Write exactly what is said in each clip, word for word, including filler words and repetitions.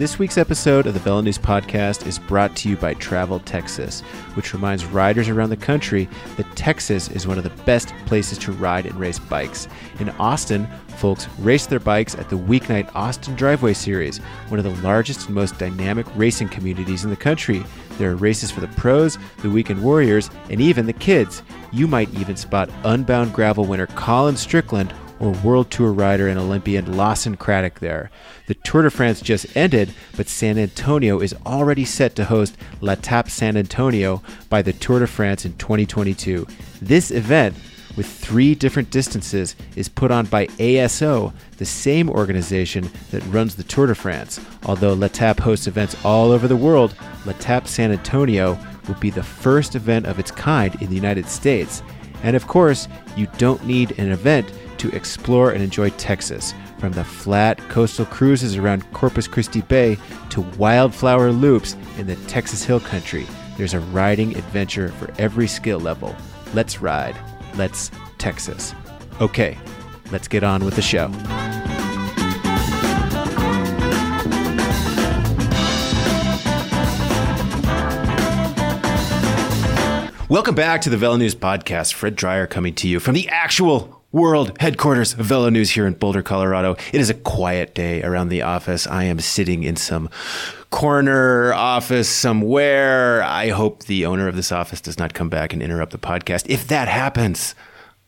This week's episode of the VeloNews podcast is brought to you by Travel Texas, which reminds riders around the country that Texas is one of the best places to ride and race bikes. In Austin, folks raced their bikes at the Weeknight Austin Driveway Series, one of the largest and most dynamic racing communities in the country. There are races for the pros, the weekend warriors, and even the kids. You might even spot Unbound Gravel winner Colin Strickland or World Tour rider and Olympian Lawson Craddock there. The Tour de France just ended, but San Antonio is already set to host La Tappe San Antonio by the Tour de France in twenty twenty-two. This event, with three different distances, is put on by A S O, the same organization that runs the Tour de France. Although La Tappe hosts events all over the world, La Tappe San Antonio will be the first event of its kind in the United States. And of course, you don't need an event to explore and enjoy Texas. From the flat coastal cruises around Corpus Christi Bay to wildflower loops in the Texas Hill Country, there's a riding adventure for every skill level. Let's ride. Let's Texas. Okay, let's get on with the show. Welcome back to the VeloNews podcast. Fred Dreyer coming to you from the actual world headquarters of VeloNews here in Boulder, Colorado. It is a quiet day around the office. I am sitting in some corner office somewhere. I hope the owner of this office does not come back and interrupt the podcast. If that happens,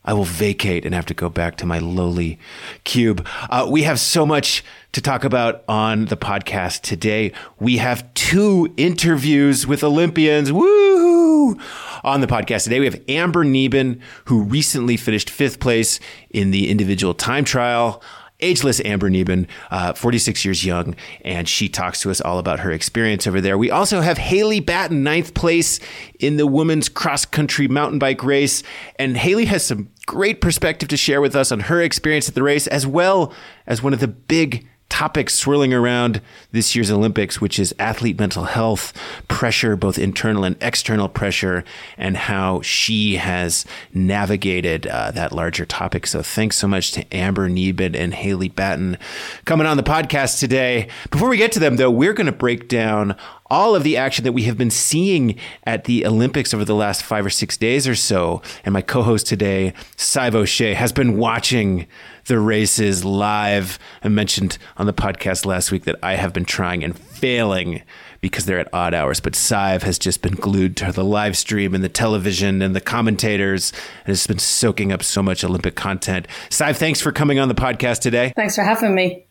I will vacate and have to go back to my lowly cube. Uh, we have so much to talk about on the podcast today. We have two interviews with Olympians. Woo! On the podcast today, we have Amber Neben, who recently finished fifth place in the individual time trial. Ageless Amber Neben, uh, forty-six years young, and she talks to us all about her experience over there. We also have Haley Batten, ninth place in the women's cross-country mountain bike race. And Haley has some great perspective to share with us on her experience at the race, as well as one of the big topics swirling around this year's Olympics, which is athlete mental health, pressure, both internal and external pressure, and how she has navigated uh, that larger topic. So thanks so much to Amber Neben and Haley Batten coming on the podcast today. Before we get to them, though, we're going to break down all of the action that we have been seeing at the Olympics over the last five or six days or so. And my co-host today, Saif O'Shea, has been watching the races live. I mentioned on the podcast last week that I have been trying and failing because they're at odd hours. But Saif has just been glued to the live stream and the television and the commentators, and has been soaking up so much Olympic content. Saif, thanks for coming on the podcast today. Thanks for having me.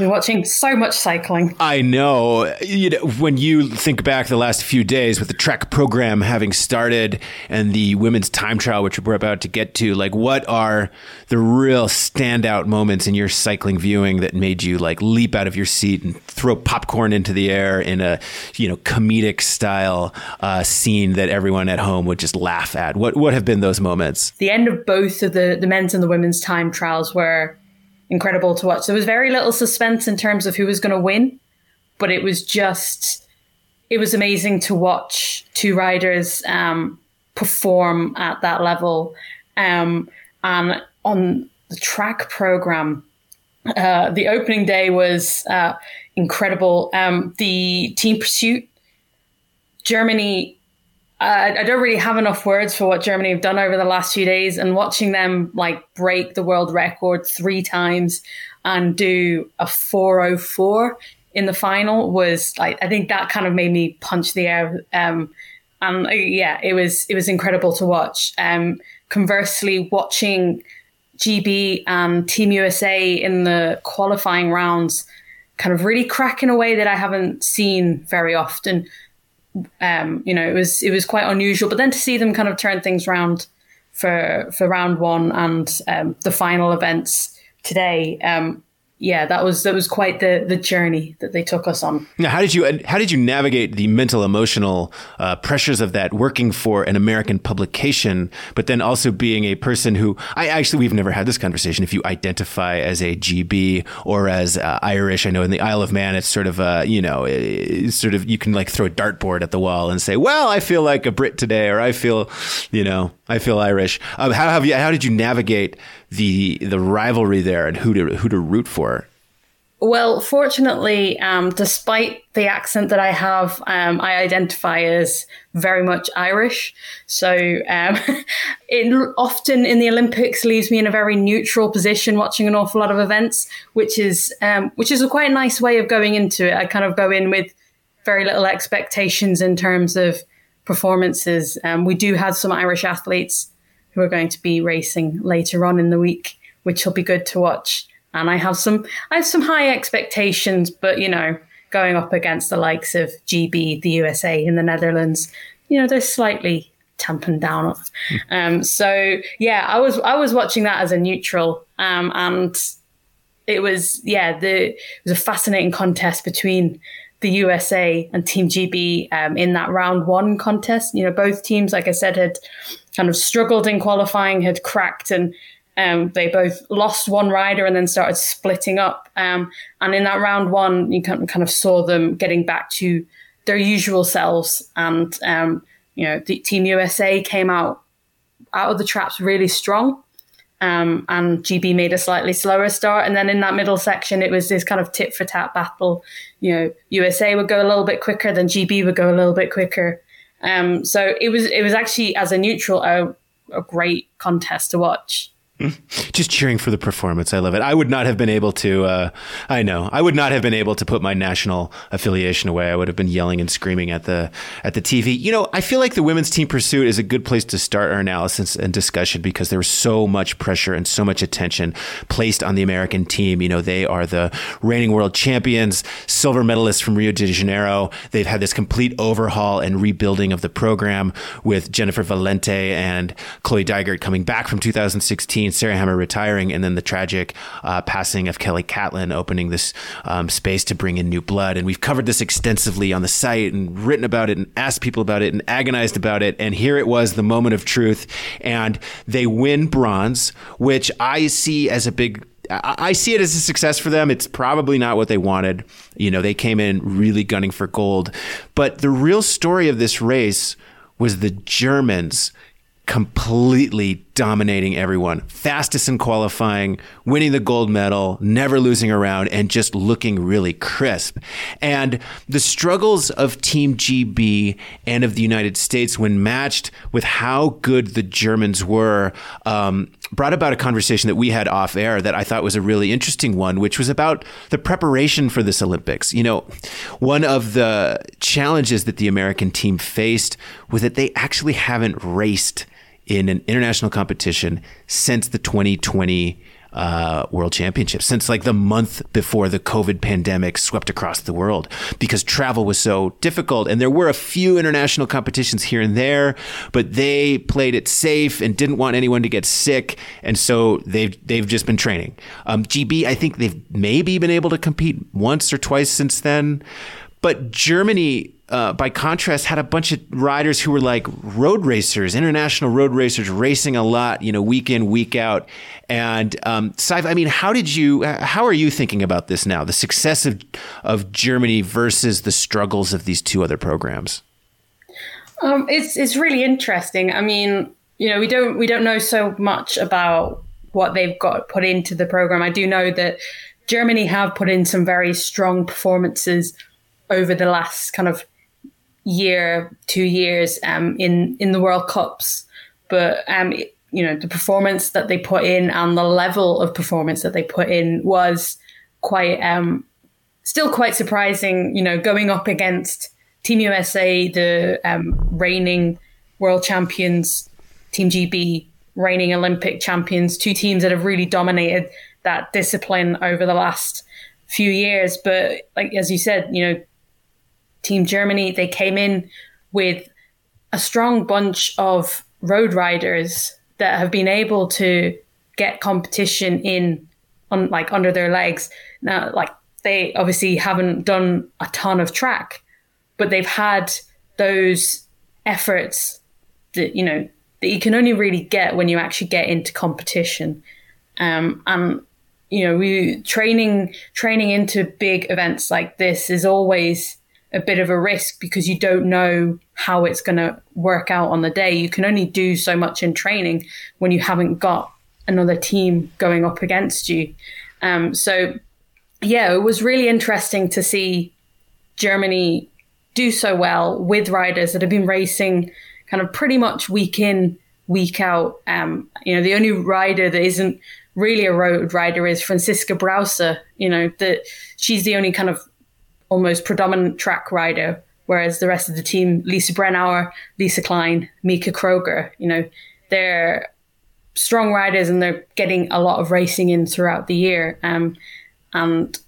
We're watching so much cycling. I know. You know, when you think back the last few days with the track program having started and the women's time trial, which we're about to get to, like, what are the real standout moments in your cycling viewing that made you like leap out of your seat and throw popcorn into the air in a, you know, comedic style uh, scene that everyone at home would just laugh at? What what have been those moments? The end of both of the the men's and the women's time trials were incredible to watch. There was very little suspense in terms of who was going to win, but it was just, it was amazing to watch two riders um, perform at that level. Um, and on the track program, uh, the opening day was uh, incredible. Um, the team pursuit, Germany, Uh, I don't really have enough words for what Germany have done over the last few days, and watching them like break the world record three times and do a four oh four in the final was like, I think that kind of made me punch the air. Um, and uh, yeah, it was, it was incredible to watch. Um, conversely, watching G B and Team U S A in the qualifying rounds kind of really crack in a way that I haven't seen very often. Um, you know, it was it was quite unusual, but then to see them kind of turn things around for for round one and um, the final events today, um, yeah, that was that was quite the the journey that they took us on. Now, how did you how did you navigate the mental, emotional uh, pressures of that, working for an American publication, but then also being a person who I actually we've never had this conversation. If you identify as a G B or as uh, Irish, I know in the Isle of Man, it's sort of a, you know, it's sort of, you can like throw a dartboard at the wall and say, well, I feel like a Brit today, or I feel, you know, I feel Irish. Um, how have you? How did you navigate the the rivalry there and who to who to root for? Well, fortunately, um, despite the accent that I have, um, I identify as very much Irish. So um, it often in the Olympics leaves me in a very neutral position, watching an awful lot of events, which is um, which is a quite nice way of going into it. I kind of go in with very little expectations in terms of performances. Um, we do have some Irish athletes who are going to be racing later on in the week, which will be good to watch. And I have some I have some high expectations, but, you know, going up against the likes of G B, the U S A and the Netherlands, you know, they're slightly tampered down on. Um, so, yeah, I was I was watching that as a neutral. Um, and it was, yeah, the, it was a fascinating contest between the U S A and Team G B um, in that round one contest. You know, both teams, like I said, had kind of struggled in qualifying, had cracked and Um, they both lost one rider and then started splitting up. Um, and in that round one, you kind of saw them getting back to their usual selves. And, um, you know, the Team U S A came out out of the traps really strong. Um, and G B made a slightly slower start. And then in that middle section, it was this kind of tit for tat battle. You know, U S A would go a little bit quicker, then G B would go a little bit quicker. Um, so it was it was actually, as a neutral, a, a great contest to watch. Just cheering for the performance. I love it. I would not have been able to, uh, I know, I would not have been able to put my national affiliation away. I would have been yelling and screaming at the at the T V. You know, I feel like the women's team pursuit is a good place to start our analysis and discussion because there was so much pressure and so much attention placed on the American team. You know, they are the reigning world champions, silver medalists from Rio de Janeiro. They've had this complete overhaul and rebuilding of the program with Jennifer Valente and Chloe Dygert coming back from two thousand sixteen. Sarah Hammer retiring, and then the tragic uh, passing of Kelly Catlin, opening this um, space to bring in new blood. And we've covered this extensively on the site and written about it and asked people about it and agonized about it. And here it was, the moment of truth. And they win bronze, which I see as a big... I see it as a success for them. It's probably not what they wanted. You know, they came in really gunning for gold. But the real story of this race was the Germans completely dominating everyone. Fastest in qualifying, winning the gold medal, never losing a round, and just looking really crisp. And the struggles of Team G B and of the United States, when matched with how good the Germans were, um, brought about a conversation that we had off air that I thought was a really interesting one, which was about the preparation for this Olympics. You know, one of the challenges that the American team faced was that they actually haven't raced in an international competition since the twenty twenty uh, World Championship, since like the month before the COVID pandemic swept across the world, because travel was so difficult. And there were a few international competitions here and there, but they played it safe and didn't want anyone to get sick. And so they've, they've just been training. Um, G B, I think they've maybe been able to compete once or twice since then. But Germany, uh, by contrast, had a bunch of riders who were like road racers, international road racers, racing a lot, you know, week in, week out. And um, Saif, I mean, how did you, how are you thinking about this now? The success of of Germany versus the struggles of these two other programs. Um, it's it's really interesting. I mean, you know, we don't we don't know so much about what they've got put into the program. I do know that Germany have put in some very strong performances over the last kind of year, two years um, in, in the World Cups. But, um, it, you know, the performance that they put in and the level of performance that they put in was quite, um, still quite surprising, you know, going up against Team U S A, the um, reigning world champions, Team G B, reigning Olympic champions, two teams that have really dominated that discipline over the last few years. But like, as you said, you know, Team Germany, they came in with a strong bunch of road riders that have been able to get competition in on like under their legs. Now, like they obviously haven't done a ton of track, but they've had those efforts that, you know, that you can only really get when you actually get into competition. Um, and, you know, we training, training into big events like this is always a bit of a risk because you don't know how it's going to work out on the day. You can only do so much in training when you haven't got another team going up against you. Um, so yeah, it was really interesting to see Germany do so well with riders that have been racing kind of pretty much week in, week out. Um, you know, the only rider that isn't really a road rider is Franziska Brauser. You know, that she's the only kind of almost predominant track rider, whereas the rest of the team, Lisa Brennauer, Lisa Klein, Mika Kroger, you know, they're strong riders and they're getting a lot of racing in throughout the year. Um, and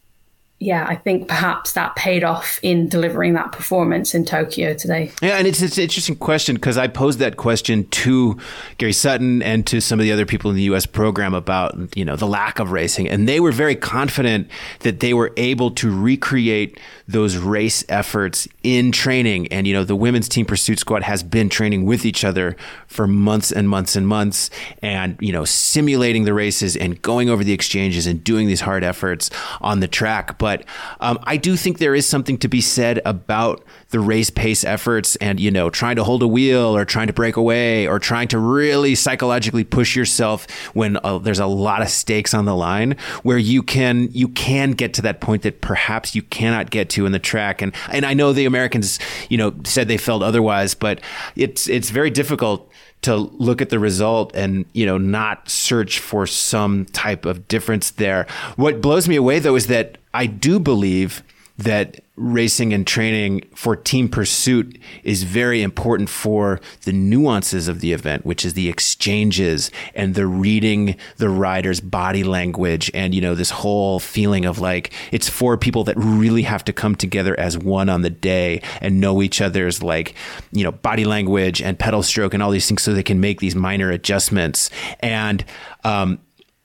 yeah, I think perhaps that paid off in delivering that performance in Tokyo today. Yeah, and it's, it's an interesting question because I posed that question to Gary Sutton and to some of the other people in the U S program about, you know, the lack of racing. And they were very confident that they were able to recreate those race efforts in training. And, you know, the women's team pursuit squad has been training with each other for months and months and months and, you know, simulating the races and going over the exchanges and doing these hard efforts on the track. But But um, I do think there is something to be said about the race pace efforts and, you know, trying to hold a wheel or trying to break away or trying to really psychologically push yourself when uh, there's a lot of stakes on the line where you can you can get to that point that perhaps you cannot get to in the track. And and I know the Americans, you know, said they felt otherwise, but it's it's very difficult to look at the result and, you know, not search for some type of difference there. What blows me away, though, is that I do believe that racing and training for team pursuit is very important for the nuances of the event, which is the exchanges and the reading the rider's body language and, you know, this whole feeling of like it's four people that really have to come together as one on the day and know each other's, like, you know, body language and pedal stroke and all these things so they can make these minor adjustments. And, um,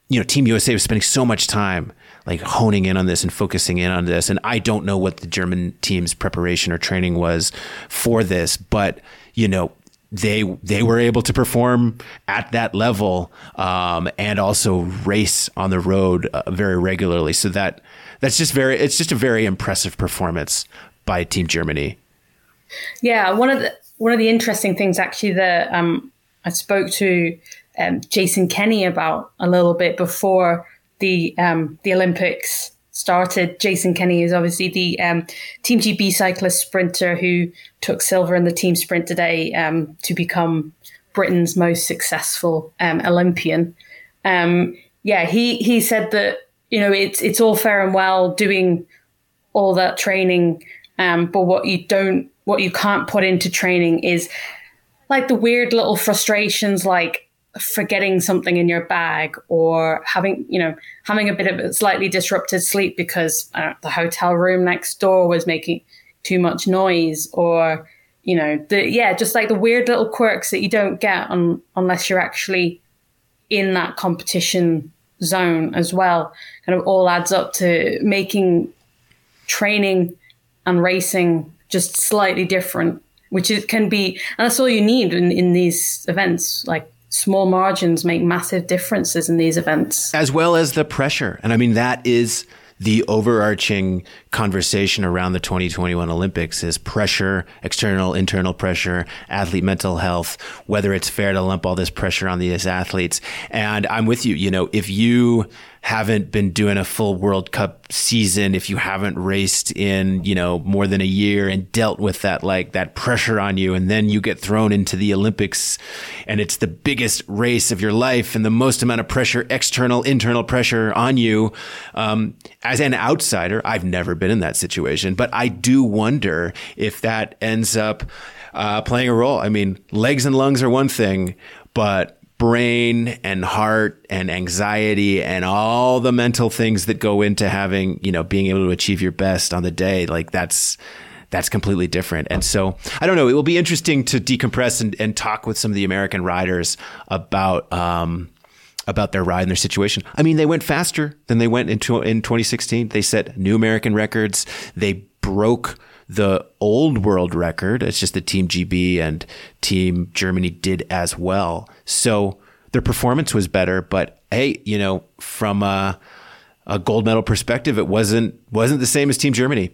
you know, Team U S A was spending so much time like honing in on this and focusing in on this. And I don't know what the German team's preparation or training was for this, but, you know, they they were able to perform at that level um, and also race on the road uh, very regularly. So that that's just very it's just a very impressive performance by Team Germany. Yeah, one of the one of the interesting things actually that um, I spoke to um, Jason Kenny about a little bit before the um, the Olympics started. Jason Kenny is obviously the um, Team G B cyclist sprinter who took silver in the team sprint today um, to become Britain's most successful um, Olympian. Um, yeah, he he said that, you know, it's it's all fair and well doing all that training, um, but what you don't what you can't put into training is like the weird little frustrations, like forgetting something in your bag or having, you know, having a bit of a slightly disrupted sleep because uh, the hotel room next door was making too much noise or, you know, the, yeah, just like the weird little quirks that you don't get on, unless you're actually in that competition zone as well. Kind of all adds up to making training and racing just slightly different, which it can be, and that's all you need in, in these events. Like, small margins make massive differences in these events. As well as the pressure. And I mean, that is the overarching conversation around the twenty twenty-one Olympics is pressure, external, internal pressure, athlete mental health, whether it's fair to lump all this pressure on these athletes. And I'm with you, you know, if you haven't been doing a full World Cup season, if you haven't raced in, you know, more than a year and dealt with that, like that pressure on you, and then you get thrown into the Olympics and it's the biggest race of your life and the most amount of pressure, external, internal pressure on you. Um, as an outsider, I've never been in that situation, but I do wonder if that ends up uh, playing a role. I mean, legs and lungs are one thing, but brain and heart and anxiety and all the mental things that go into having, you know, being able to achieve your best on the day, like that's that's completely different. And so I don't know, it will be interesting to decompress and, and talk with some of the American riders about um about their ride and their situation. I mean, they went faster than they went in twenty sixteen. They set new American records. They broke the old world record. It's just that Team G B and Team Germany did as well. So their performance was better, but hey, you know, from a, a gold medal perspective, it wasn't wasn't the same as Team Germany.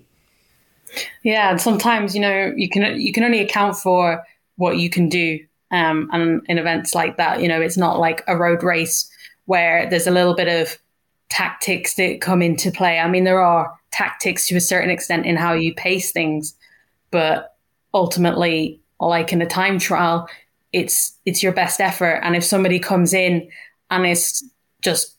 Yeah, and sometimes, you know, you can you can only account for what you can do. Um, and in events like that, you know, it's not like a road race where there's a little bit of tactics that come into play. I mean, there are tactics to a certain extent in how you pace things, but ultimately, like in a time trial, it's it's your best effort. And if somebody comes in and is just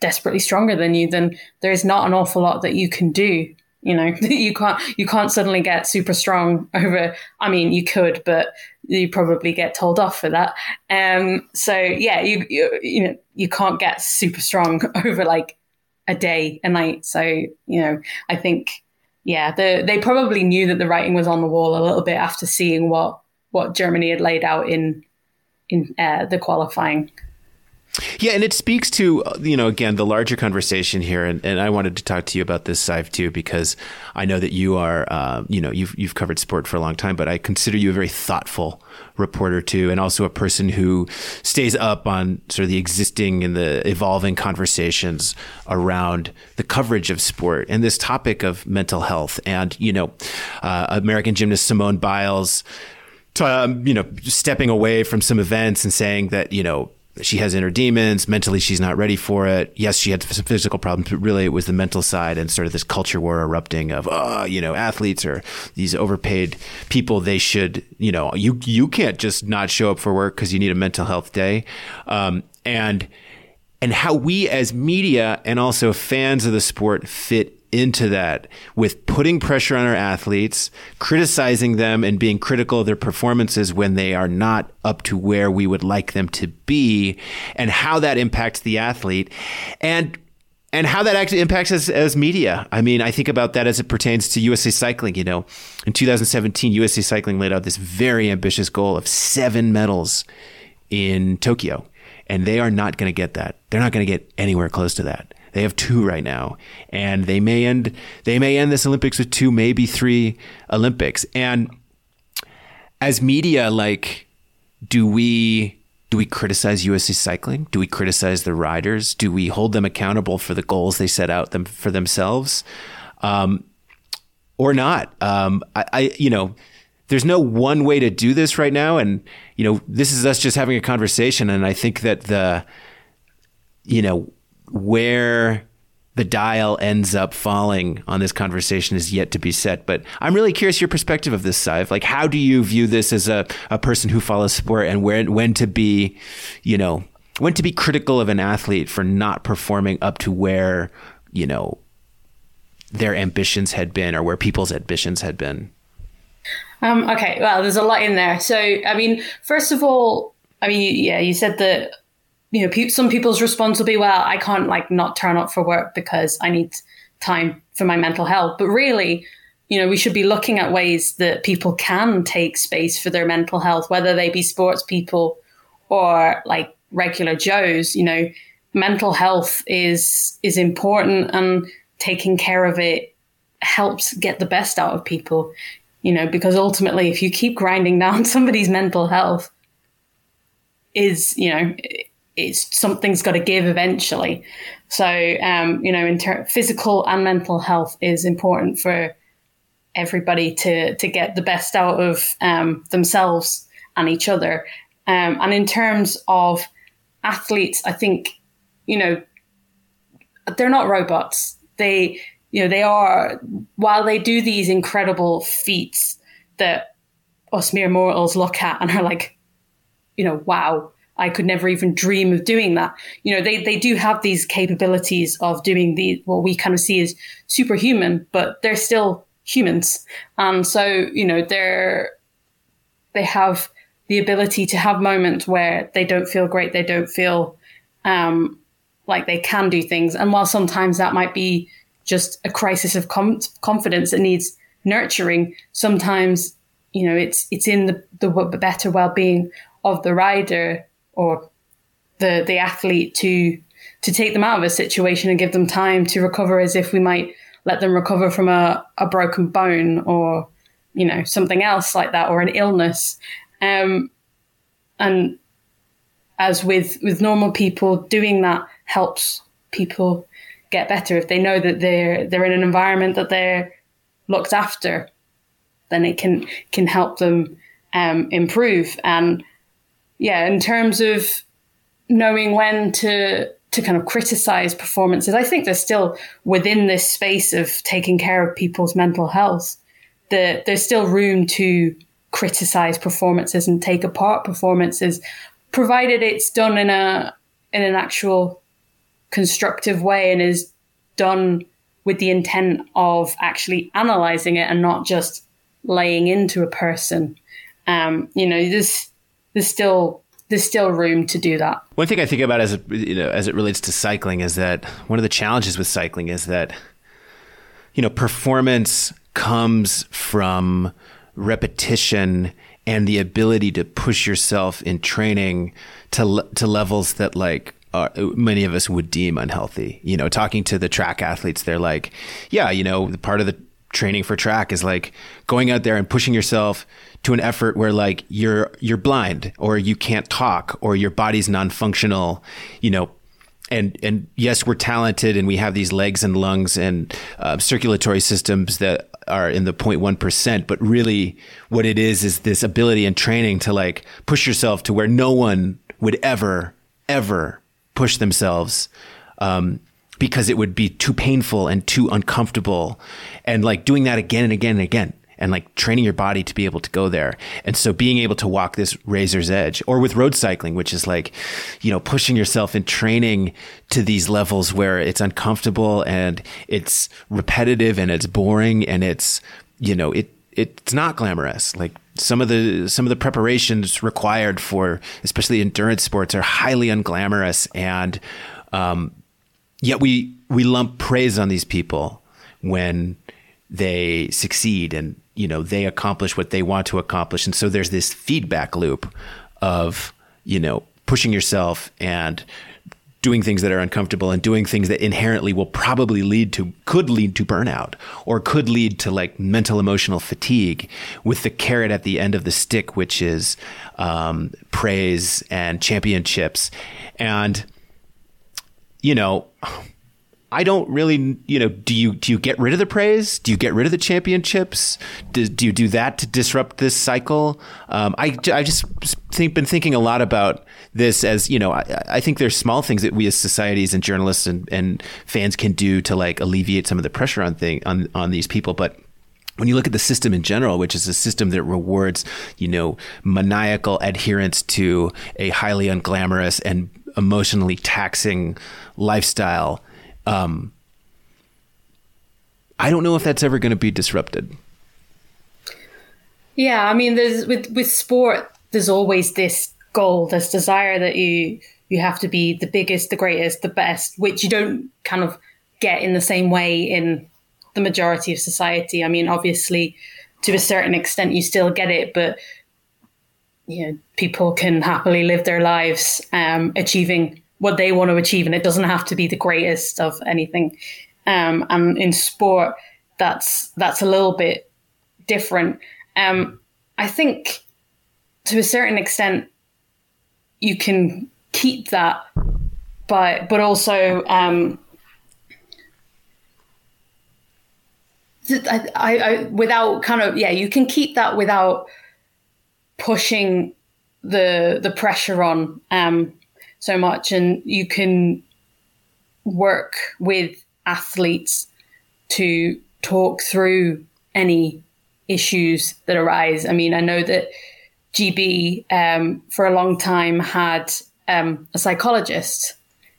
desperately stronger than you, then there's not an awful lot that you can do. You know, you can't you can't suddenly get super strong over. I mean, you could, but you probably get told off for that. Um, so yeah, you, you you know you can't get super strong over like a day, a night. So you know, I think yeah, the, they probably knew that the writing was on the wall a little bit after seeing what what Germany had laid out in in uh, the qualifying. Yeah, and it speaks to, you know, again, the larger conversation here. And, and I wanted to talk to you about this, Saif, too, because I know that you are, uh, you know, you've you've covered sport for a long time, but I consider you a very thoughtful reporter, too, and also a person who stays up on sort of the existing and the evolving conversations around the coverage of sport and this topic of mental health. And, you know, uh, American gymnast Simone Biles, um, you know, stepping away from some events and saying that, you know, she has inner demons. Mentally, she's not ready for it. Yes, she had some physical problems, but really it was the mental side and sort of this culture war erupting of, oh, you know, athletes are these overpaid people. They should, you know, you you can't just not show up for work because you need a mental health day. Um, and and how we as media and also fans of the sport fit into that with putting pressure on our athletes, criticizing them and being critical of their performances when they are not up to where we would like them to be, and how that impacts the athlete and and how that actually impacts us as media. I mean, I think about that as it pertains to U S A Cycling. You know, in two thousand seventeen, U S A Cycling laid out this very ambitious goal of seven medals in Tokyo, and they are not going to get that. They're not going to get anywhere close to that. They have two right now, and they may end they may end this Olympics with two, maybe three Olympics. And as media, like, do we do we criticize U S A Cycling? Do we criticize the riders? Do we hold them accountable for the goals they set out them for themselves, um, or not? Um, I, I you know. There's no one way to do this right now, and you know, this is us just having a conversation. And I think that the, you know, where the dial ends up falling on this conversation is yet to be set. But I'm really curious your perspective of this, Saif. Like, how do you view this as a, a person who follows sport, and where when to be, you know, when to be critical of an athlete for not performing up to where, you know, their ambitions had been or where people's ambitions had been? Um, okay, well, there's a lot in there. So, I mean, first of all, I mean, yeah, you said that, you know, pe- some people's response will be, well, I can't like not turn up for work because I need time for my mental health. But really, you know, we should be looking at ways that people can take space for their mental health, whether they be sports people or like regular Joes. You know, mental health is is important, and taking care of it helps get the best out of people. You know, because ultimately, if you keep grinding down somebody's mental health, is, you know, it's something's got to give eventually. So, um, you know, in ter- physical and mental health is important for everybody to to get the best out of um, themselves and each other. Um, and in terms of athletes, I think, you know, they're not robots. They You know, they are, while they do these incredible feats that us mere mortals look at and are like, you know, wow, I could never even dream of doing that. You know, they, they do have these capabilities of doing the what we kind of see as superhuman, but they're still humans. And so, you know, they're, they have the ability to have moments where they don't feel great. They don't feel um, like they can do things. And while sometimes that might be just a crisis of com- confidence that needs nurturing, sometimes, you know, it's it's in the, the better well-being of the rider or the the athlete to to take them out of a situation and give them time to recover, as if we might let them recover from a, a broken bone or, you know, something else like that, or an illness. Um, and as with with normal people, doing that helps people get better. If they know that they're they're in an environment that they're looked after, then it can can help them um, improve. And yeah, in terms of knowing when to to kind of criticize performances. I think they're still within this space of taking care of people's mental health. The, there's still room to criticize performances and take apart performances, provided it's done in a in an actual constructive way and is done with the intent of actually analyzing it and not just laying into a person. Um, you know, there's there's still there's still room to do that. One thing I think about as you know as it relates to cycling is that one of the challenges with cycling is that you know performance comes from repetition and the ability to push yourself in training to le- to levels that like are, many of us would deem unhealthy. You know, talking to the track athletes, they're like, yeah, you know, part of the training for track is like going out there and pushing yourself to an effort where like you're you're blind or you can't talk or your body's non-functional, you know. And and yes, we're talented and we have these legs and lungs and uh, circulatory systems that are in the zero point one percent. But really what it is, is this ability and training to like push yourself to where no one would ever, ever push themselves um, because it would be too painful and too uncomfortable. And like doing that again and again and again. And like training your body to be able to go there. And so being able to walk this razor's edge, or with road cycling, which is like, you know, pushing yourself in training to these levels where it's uncomfortable and it's repetitive and it's boring and it's, you know, it, it's not glamorous. Like some of the, some of the preparations required for, especially endurance sports, are highly unglamorous. And, um, yet we, we lump praise on these people when they succeed and, you know, they accomplish what they want to accomplish. And so there's this feedback loop of, you know, pushing yourself and doing things that are uncomfortable and doing things that inherently will probably lead to, could lead to burnout or could lead to like mental, emotional fatigue, with the carrot at the end of the stick, which is um, praise and championships. And, you know, I don't really, you know, do you do you get rid of the praise? Do you get rid of the championships? Do, do you do that to disrupt this cycle? Um, I, I just think, been thinking a lot about this as, you know, I, I think there's small things that we as societies and journalists and, and fans can do to like alleviate some of the pressure on thing on, on these people. But when you look at the system in general, which is a system that rewards, you know, maniacal adherence to a highly unglamorous and emotionally taxing lifestyle, Um, I don't know if that's ever going to be disrupted. Yeah, I mean, there's with, with sport, there's always this goal, this desire that you you have to be the biggest, the greatest, the best, which you don't kind of get in the same way in the majority of society. I mean, obviously, to a certain extent, you still get it, but you know, people can happily live their lives um, achieving what they want to achieve, and it doesn't have to be the greatest of anything. Um, and in sport, that's that's a little bit different. Um, I think, to a certain extent, you can keep that, but but also, um, I, I, I without kind of yeah, you can keep that without pushing the the pressure on. Um, so much, and you can work with athletes to talk through any issues that arise. I mean, I know that G B um, for a long time had um, a psychologist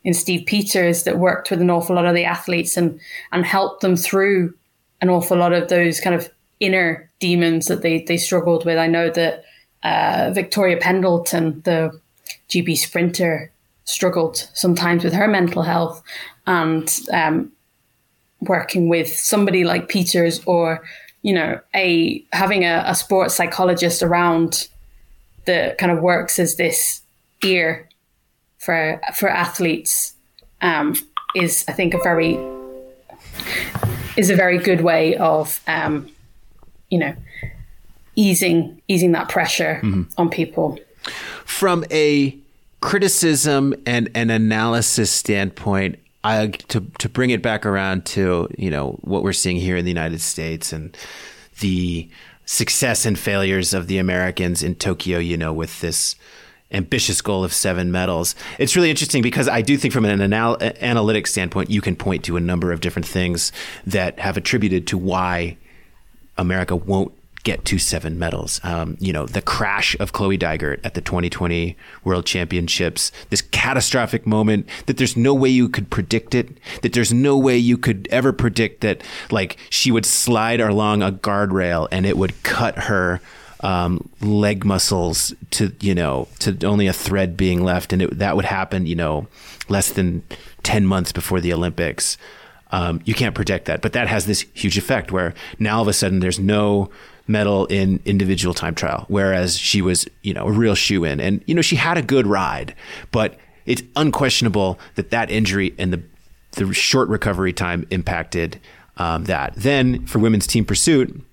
in Steve Peters that worked with an awful lot of the athletes and, and helped them through an awful lot of those kind of inner demons that they, they struggled with. I know that uh, Victoria Pendleton, the G B sprinter, struggled sometimes with her mental health, and um, working with somebody like Peters, or you know, a having a, a sports psychologist around that kind of works as this ear for for athletes um, is, I think, a very is a very good way of um, you know easing easing that pressure mm-hmm. on people. From a criticism and an analysis standpoint, I, to to bring it back around to, you know, what we're seeing here in the United States and the success and failures of the Americans in Tokyo, you know, with this ambitious goal of seven medals. It's really interesting because I do think from an anal- analytics standpoint, you can point to a number of different things that have attributed to why America won't get to seven medals. Um, you know, the crash of Chloe Dygert at the twenty twenty World Championships, this catastrophic moment that there's no way you could predict it, that there's no way you could ever predict that, like, she would slide along a guardrail and it would cut her um, leg muscles to, you know, to only a thread being left. And it, that would happen, you know, less than ten months before the Olympics. Um, you can't predict that, but that has this huge effect where now all of a sudden there's no medal in individual time trial, whereas she was, you know, a real shoe-in. And, you know, she had a good ride, but it's unquestionable that that injury and the the short recovery time impacted um, that. Then for women's team pursuit,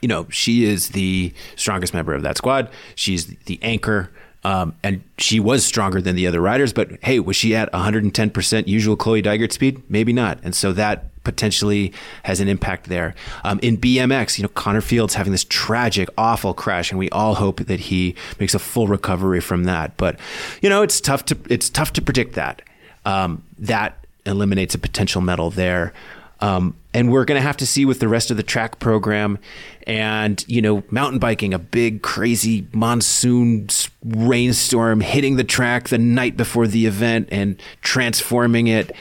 you know, she is the strongest member of that squad. She's the anchor. Um, and she was stronger than the other riders, but hey, was she at one hundred ten percent usual Chloe Dygert speed? Maybe not. And so that potentially has an impact there. Um, in B M X, you know, Connor Fields having this tragic, awful crash, and we all hope that he makes a full recovery from that. But, you know, it's tough to, it's tough to predict that. Um, that eliminates a potential medal there. Um, and we're going to have to see with the rest of the track program and, you know, mountain biking, a big, crazy monsoon rainstorm hitting the track the night before the event and transforming it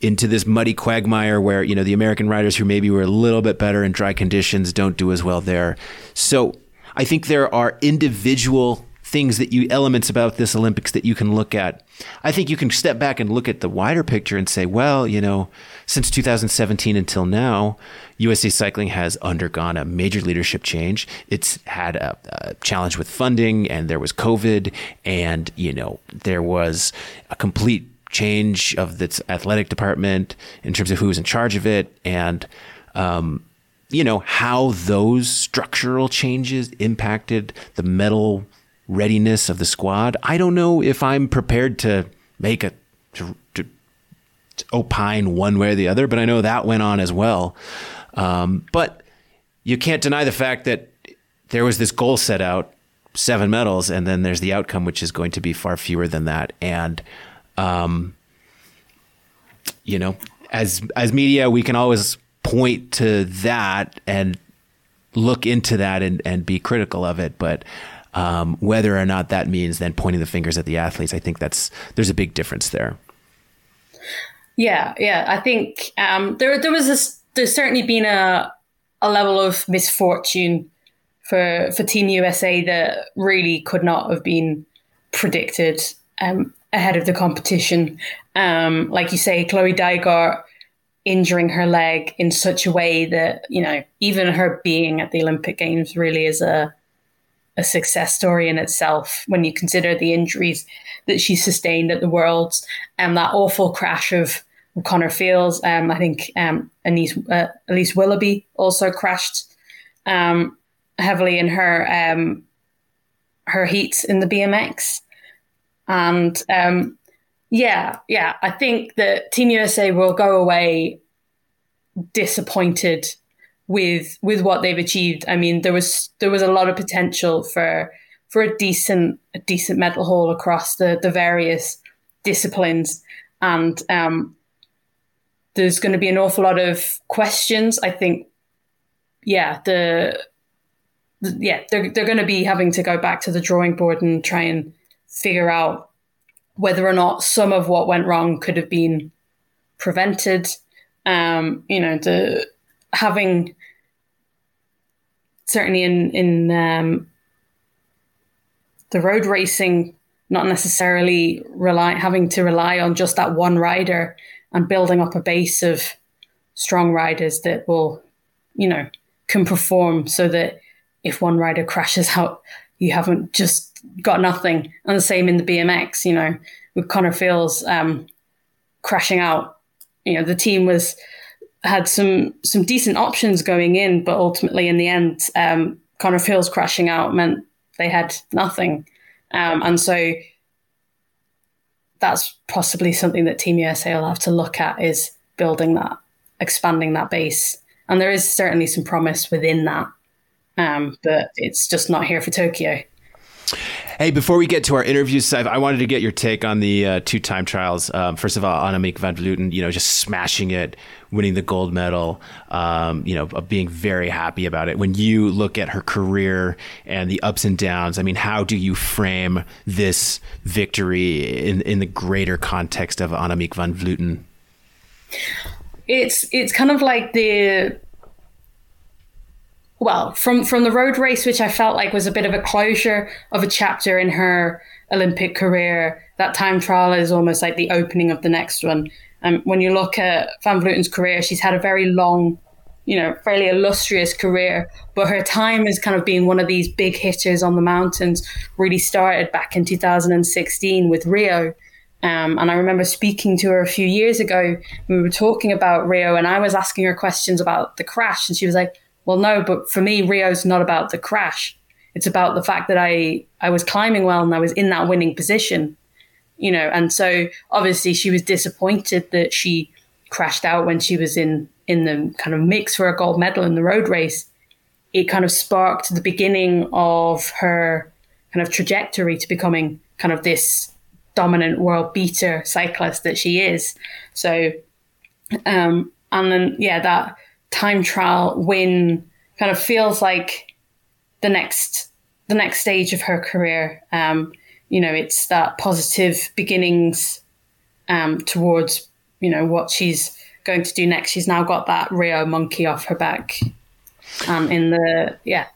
into this muddy quagmire where, you know, the American riders who maybe were a little bit better in dry conditions don't do as well there. So I think there are individual things that you elements about this Olympics that you can look at. I think you can step back and look at the wider picture and say, well, you know, since two thousand seventeen until now, U S A Cycling has undergone a major leadership change. It's had a, a challenge with funding, and there was COVID, and, you know, there was a complete change of its athletic department in terms of who was in charge of it. And, um, you know, how those structural changes impacted the medal readiness of the squad. I don't know if I'm prepared to make a to, to, to opine one way or the other, but I know that went on as well. Um, but you can't deny the fact that there was this goal set out, seven medals, and then there's the outcome, which is going to be far fewer than that. And um, you know, as as media, we can always point to that and look into that and and be critical of it, but. Um, whether or not that means then pointing the fingers at the athletes, I think that's there's a big difference there. Yeah, yeah, I think um, there there was this, there's certainly been a a level of misfortune for for Team U S A that really could not have been predicted um, ahead of the competition. Um, like you say, Chloe Dygert injuring her leg in such a way that, you know, even her being at the Olympic Games really is a a success story in itself when you consider the injuries that she sustained at the Worlds and that awful crash of Connor Fields. Um, I think um, Elise, uh, Elise Willoughby also crashed um, heavily in her um, her heats in the B M X. And um, yeah, yeah, I think that Team U S A will go away disappointed with with what they've achieved. I mean, there was there was a lot of potential for for a decent a decent medal haul across the, the various disciplines, and um, there's going to be an awful lot of questions. I think, yeah, the, the yeah they're they're going to be having to go back to the drawing board and try and figure out whether or not some of what went wrong could have been prevented. Um, you know, the having certainly in, in um, the road racing, not necessarily rely having to rely on just that one rider and building up a base of strong riders that will, you know, can perform so that if one rider crashes out, you haven't just got nothing. And the same in the B M X, you know, with Connor Fields um, crashing out, you know, the team was had some some decent options going in, but ultimately in the end, um, Connor Fields crashing out meant they had nothing. Um, and so that's possibly something that Team U S A will have to look at, is building that, expanding that base. And there is certainly some promise within that, um, but it's just not here for Tokyo. Hey, before we get to our interviews, Saif, I wanted to get your take on the uh, two time trials. Um, first of all, Annemiek van Vleuten, you know, just smashing it, winning the gold medal, um, you know, being very happy about it. When you look at her career and the ups and downs, I mean, how do you frame this victory in in the greater context of Annemiek van Vleuten? It's it's kind of like the, well, from, from the road race, which I felt like was a bit of a closure of a chapter in her Olympic career, that time trial is almost like the opening of the next one. Um, when you look at Van Vleuten's career, she's had a very long, you know, fairly illustrious career, but her time as kind of being one of these big hitters on the mountains really started back in two thousand sixteen with Rio. Um, and I remember speaking to her a few years ago, we were talking about Rio and I was asking her questions about the crash. And she was like, well, no, but for me, Rio's not about the crash. It's about the fact that I, I was climbing well and I was in that winning position. You know, and so obviously she was disappointed that she crashed out when she was in, in the kind of mix for a gold medal in the road race. It kind of sparked the beginning of her kind of trajectory to becoming kind of this dominant world beater cyclist that she is. So, um, and then, yeah, that time trial win kind of feels like the next, the next stage of her career. Um, You know, it's that positive beginnings um, towards, you know, what she's going to do next. She's now got that Rio monkey off her back um, in the, yeah.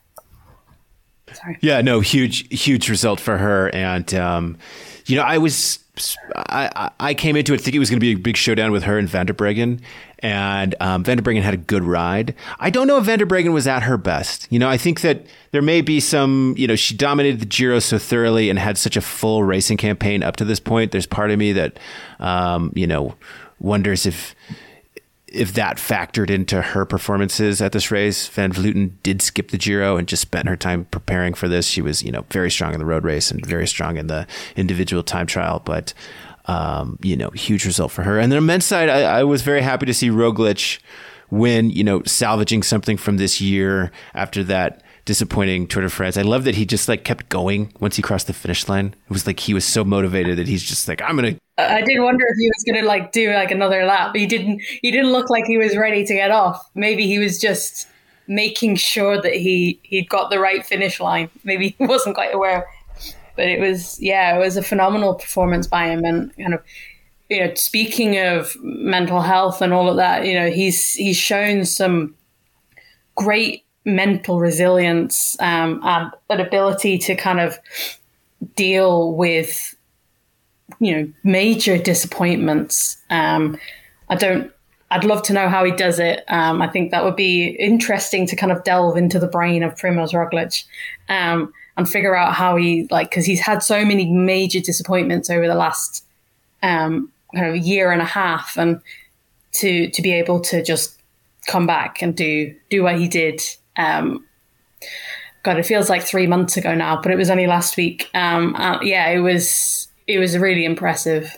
Sorry. Yeah, no, huge, huge result for her. And, um, you know, I was, I, I came into it thinking it was going to be a big showdown with her and Van der Breggen. And um, Van der Breggen had a good ride. I don't know if Van der Breggen was at her best. You know, I think that there may be some, you know, she dominated the Giro so thoroughly and had such a full racing campaign up to this point. There's part of me that, um, you know, wonders if if that factored into her performances at this race. Van Vleuten did skip the Giro and just spent her time preparing for this. She was, you know, very strong in the road race and very strong in the individual time trial, but, um, you know, huge result for her. And then on the men's side, I, I was very happy to see Roglic win, you know, salvaging something from this year after that disappointing Tour de France. I love that he just like kept going once he crossed the finish line. It was like he was so motivated that he's just like, I'm gonna. I did wonder if he was gonna like do like another lap. He didn't. He didn't look like he was ready to get off. Maybe he was just making sure that he he'd got the right finish line. Maybe he wasn't quite aware. But it was, yeah, it was a phenomenal performance by him. And kind of, you know, speaking of mental health and all of that, you know, he's he's shown some great mental resilience um, and an ability to kind of deal with, you know, major disappointments. Um, I don't, I'd love to know how he does it. Um, I think that would be interesting to kind of delve into the brain of Primoz Roglic um, and figure out how he, like, because he's had so many major disappointments over the last um, kind of year and a half, and to to be able to just come back and do do what he did. Um, God, it feels like three months ago now, but it was only last week. Um, uh, yeah, it was it was really impressive.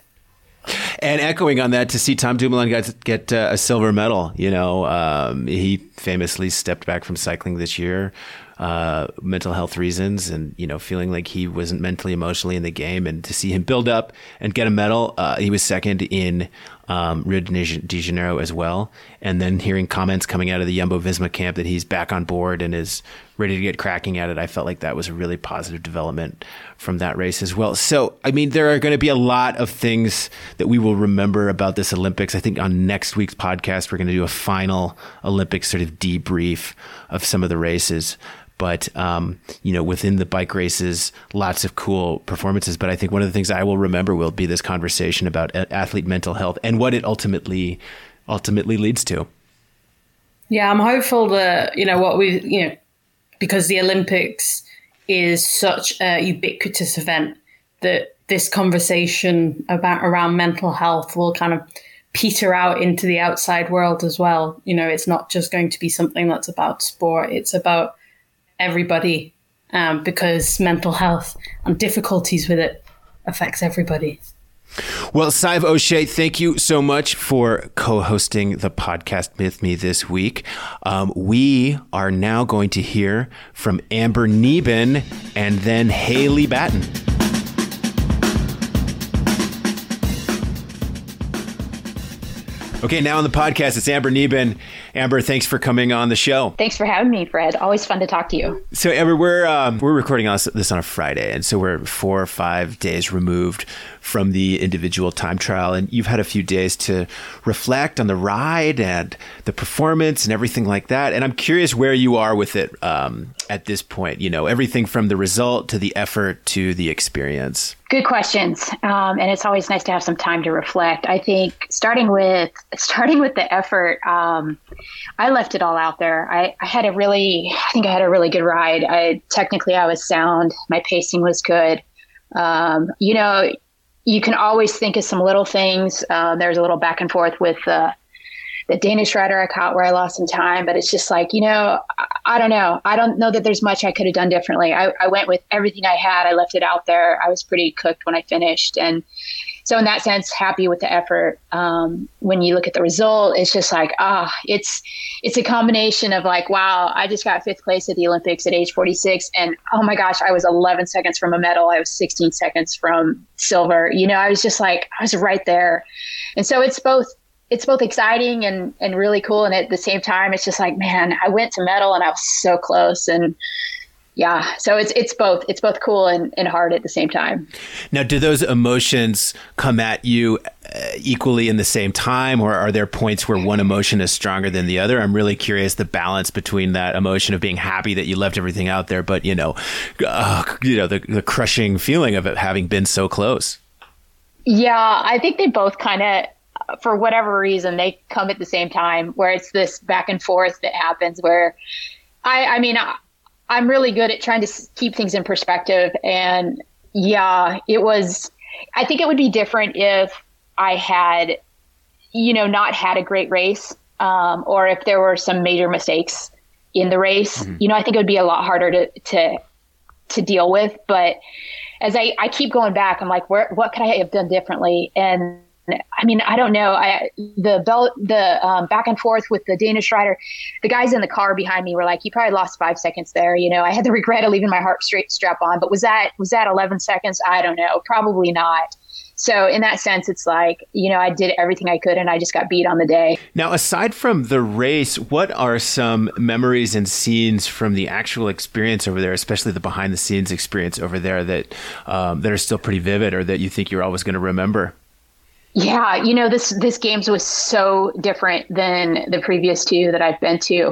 And echoing on that, to see Tom Dumoulin get, get uh, a silver medal, you know, um, he famously stepped back from cycling this year, uh, mental health reasons, and you know, feeling like he wasn't mentally, emotionally in the game. And to see him build up and get a medal, uh, he was second in Um, Rio de Janeiro as well. And then hearing comments coming out of the Yumbo Visma camp that he's back on board and is ready to get cracking at it, I felt like that was a really positive development from that race as well. So, I mean, there are going to be a lot of things that we will remember about this Olympics. I think on next week's podcast, we're going to do a final Olympics sort of debrief of some of the races. But, um, you know, within the bike races, lots of cool performances. But I think one of the things I will remember will be this conversation about athlete mental health and what it ultimately, ultimately leads to. Yeah, I'm hopeful that, you know, what we, you know, because the Olympics is such a ubiquitous event, that this conversation about around mental health will kind of peter out into the outside world as well. You know, it's not just going to be something that's about sport. It's about everybody, um, because mental health and difficulties with it affects everybody. Well, Saif O'Shea, thank you so much for co-hosting the podcast with me this week. Um, we are now going to hear from Amber Neben and then Haley Batten. Okay, now on the podcast, it's Amber Neben. Amber, thanks for coming on the show. Thanks for having me, Fred. Always fun to talk to you. So, Amber, we're um, we're recording this on a Friday, and so we're four or five days removed from the individual time trial, and you've had a few days to reflect on the ride and the performance and everything like that. And I'm curious where you are with it um, at this point. You know, everything from the result to the effort to the experience. Good questions. Um, and it's always nice to have some time to reflect. I think starting with starting with the effort, um, I left it all out there. I, I had a really, I think I had a really good ride. I technically, I was sound. My pacing was good. Um, you know, you can always think of some little things. Uh, there's a little back and forth with uh, the Danish rider I caught where I lost some time, but it's just like, you know, I, I don't know. I don't know that there's much I could have done differently. I, I went with everything I had. I left it out there. I was pretty cooked when I finished. And so in that sense, happy with the effort. Um, when you look at the result, it's just like, ah, it's, it's a combination of like, wow, I just got fifth place at the Olympics at age forty-six. And oh my gosh, I was eleven seconds from a medal. I was sixteen seconds from silver. You know, I was just like, I was right there. And so it's both, it's both exciting and, and really cool. And at the same time, it's just like, man, I went to medal and I was so close. And yeah, so it's, it's both, it's both cool and, and hard at the same time. Now, do those emotions come at you equally in the same time, or are there points where one emotion is stronger than the other? I'm really curious the balance between that emotion of being happy that you left everything out there, but you know, uh, you know, the, the crushing feeling of it having been so close. Yeah, I think they both kind of, for whatever reason, they come at the same time where it's this back and forth that happens where I, I mean, I, I'm really good at trying to keep things in perspective. And yeah, it was, I think it would be different if I had, you know, not had a great race, um, or if there were some major mistakes in the race. Mm-hmm. You know, I think it would be a lot harder to, to, to deal with. But as I, I keep going back, I'm like, where, what could I have done differently? And I mean, I don't know. I, the belt, the um, back and forth with the Danish rider, the guys in the car behind me were like, you probably lost five seconds there. You know, I had the regret of leaving my heart straight strap on, but was that, was that eleven seconds? I don't know. Probably not. So in that sense, it's like, you know, I did everything I could and I just got beat on the day. Now, aside from the race, what are some memories and scenes from the actual experience over there, especially the behind the scenes experience over there that, um, that are still pretty vivid or that you think you're always going to remember? Yeah, you know, this this Games was so different than the previous two that I've been to.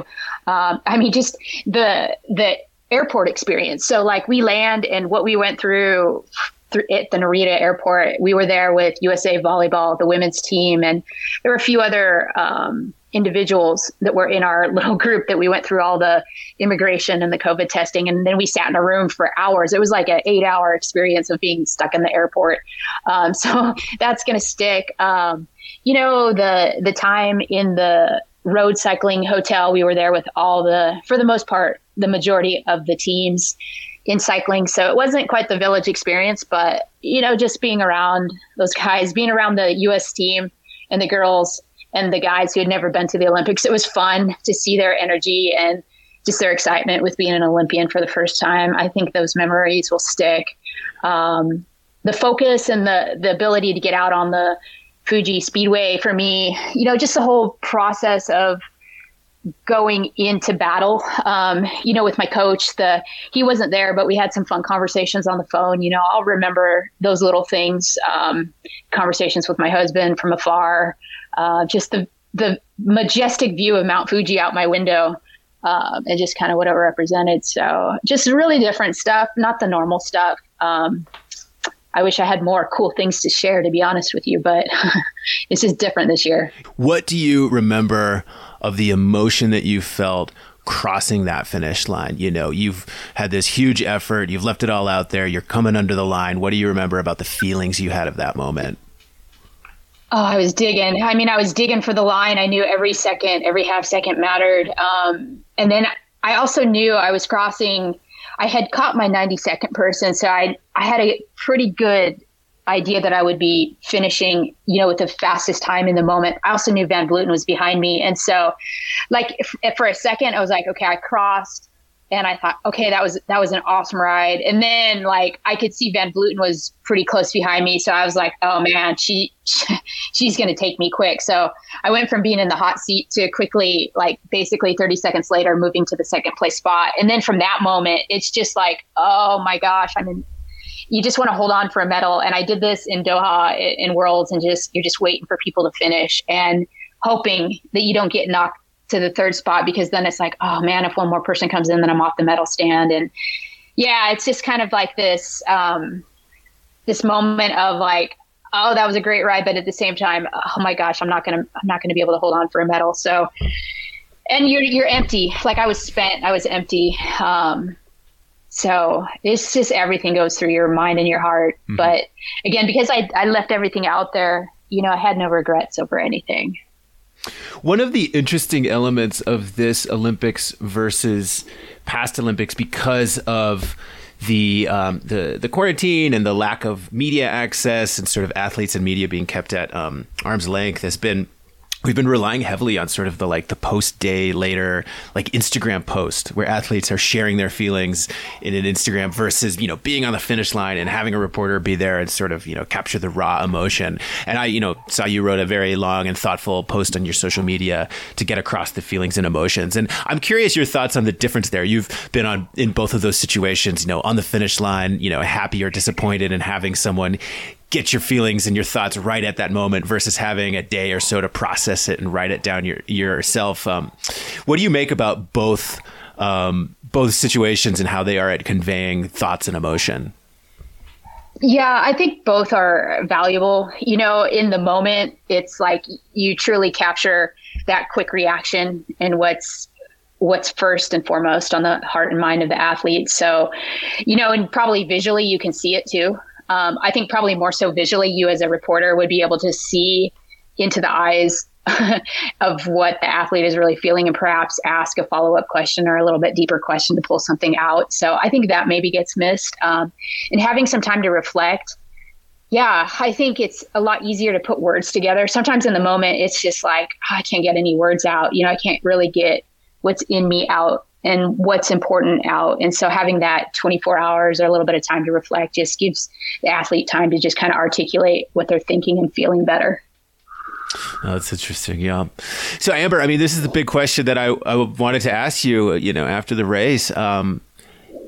Um, I mean, just the the airport experience. So like we land and what we went through th- at the Narita Airport, we were there with U S A Volleyball, the women's team, and there were a few other um, individuals that were in our little group that we went through all the immigration and the COVID testing. And then we sat in a room for hours. It was like an eight hour experience of being stuck in the airport. Um, so that's going to stick. Um, you know, the, the time in the road cycling hotel, we were there with all the, for the most part, the majority of the teams in cycling. So it wasn't quite the village experience, but you know, just being around those guys, being around the U S team and the girls, and the guys who had never been to the Olympics, it was fun to see their energy and just their excitement with being an Olympian for the first time. I think those memories will stick. Um, the focus and the the ability to get out on the Fuji Speedway for me, you know, just the whole process of going into battle, um, you know, with my coach, the, he wasn't there, but we had some fun conversations on the phone. You know, I'll remember those little things, um, conversations with my husband from afar, uh, just the, the majestic view of Mount Fuji out my window, um, and just kind of what it represented. So just really different stuff, not the normal stuff. Um, I wish I had more cool things to share, to be honest with you, but it's just different this year. What do you remember of the emotion that you felt crossing that finish line? You know, you've had this huge effort, you've left it all out there, you're coming under the line. What do you remember about the feelings you had of that moment? Oh, I was digging. I mean, I was digging for the line. I knew every second, every half second mattered. Um, and then I also knew I was crossing, I had caught my ninety-second person. So I, I had a pretty good idea that I would be finishing, you know, with the fastest time in the moment. I also knew Van Vleuten was behind me. And so like if, for a second, I was like, okay, I crossed and I thought, okay, that was, that was an awesome ride. And then like, I could see Van Vleuten was pretty close behind me. So I was like, oh man, she, she she's going to take me quick. So I went from being in the hot seat to quickly, like basically thirty seconds later, moving to the second place spot. And then from that moment, it's just like, oh my gosh, I'm in, you just want to hold on for a medal. And I did this in Doha in Worlds, and just, you're just waiting for people to finish and hoping that you don't get knocked to the third spot, because then it's like, oh man, if one more person comes in, then I'm off the medal stand. And yeah, it's just kind of like this, um, this moment of like, oh, that was a great ride. But at the same time, oh my gosh, I'm not going to, I'm not going to be able to hold on for a medal. So, and you're, you're empty. Like I was spent, I was empty. Um, So it's just, everything goes through your mind and your heart. Mm-hmm. But again, because I, I left everything out there, you know, I had no regrets over anything. One of the interesting elements of this Olympics versus past Olympics, because of the, um, the, the quarantine and the lack of media access and sort of athletes and media being kept at um, arm's length, has been, we've been relying heavily on sort of the like the post day later, like Instagram post where athletes are sharing their feelings in an Instagram versus, you know, being on the finish line and having a reporter be there and sort of, you know, capture the raw emotion. And I, you know, saw you wrote a very long and thoughtful post on your social media to get across the feelings and emotions. And I'm curious your thoughts on the difference there. You've been on in both of those situations, you know, on the finish line, you know, happy or disappointed, and having someone get your feelings and your thoughts right at that moment versus having a day or so to process it and write it down your, yourself. Um, what do you make about both um, both situations and how they are at conveying thoughts and emotion? Yeah, I think both are valuable. You know, in the moment, it's like you truly capture that quick reaction and what's what's first and foremost on the heart and mind of the athlete. So, you know, and probably visually you can see it too. Um, I think probably more so visually, you as a reporter would be able to see into the eyes of what the athlete is really feeling and perhaps ask a follow-up question or a little bit deeper question to pull something out. So I think that maybe gets missed. Um, and having some time to reflect. Yeah, I think it's a lot easier to put words together. Sometimes in the moment, it's just like, oh, I can't get any words out. You know, I can't really get what's in me out and what's important out. And so having that twenty-four hours or a little bit of time to reflect just gives the athlete time to just kind of articulate what they're thinking and feeling better. Oh, that's interesting. Yeah. So Amber, I mean, this is the big question that I, I wanted to ask you, you know, after the race, um,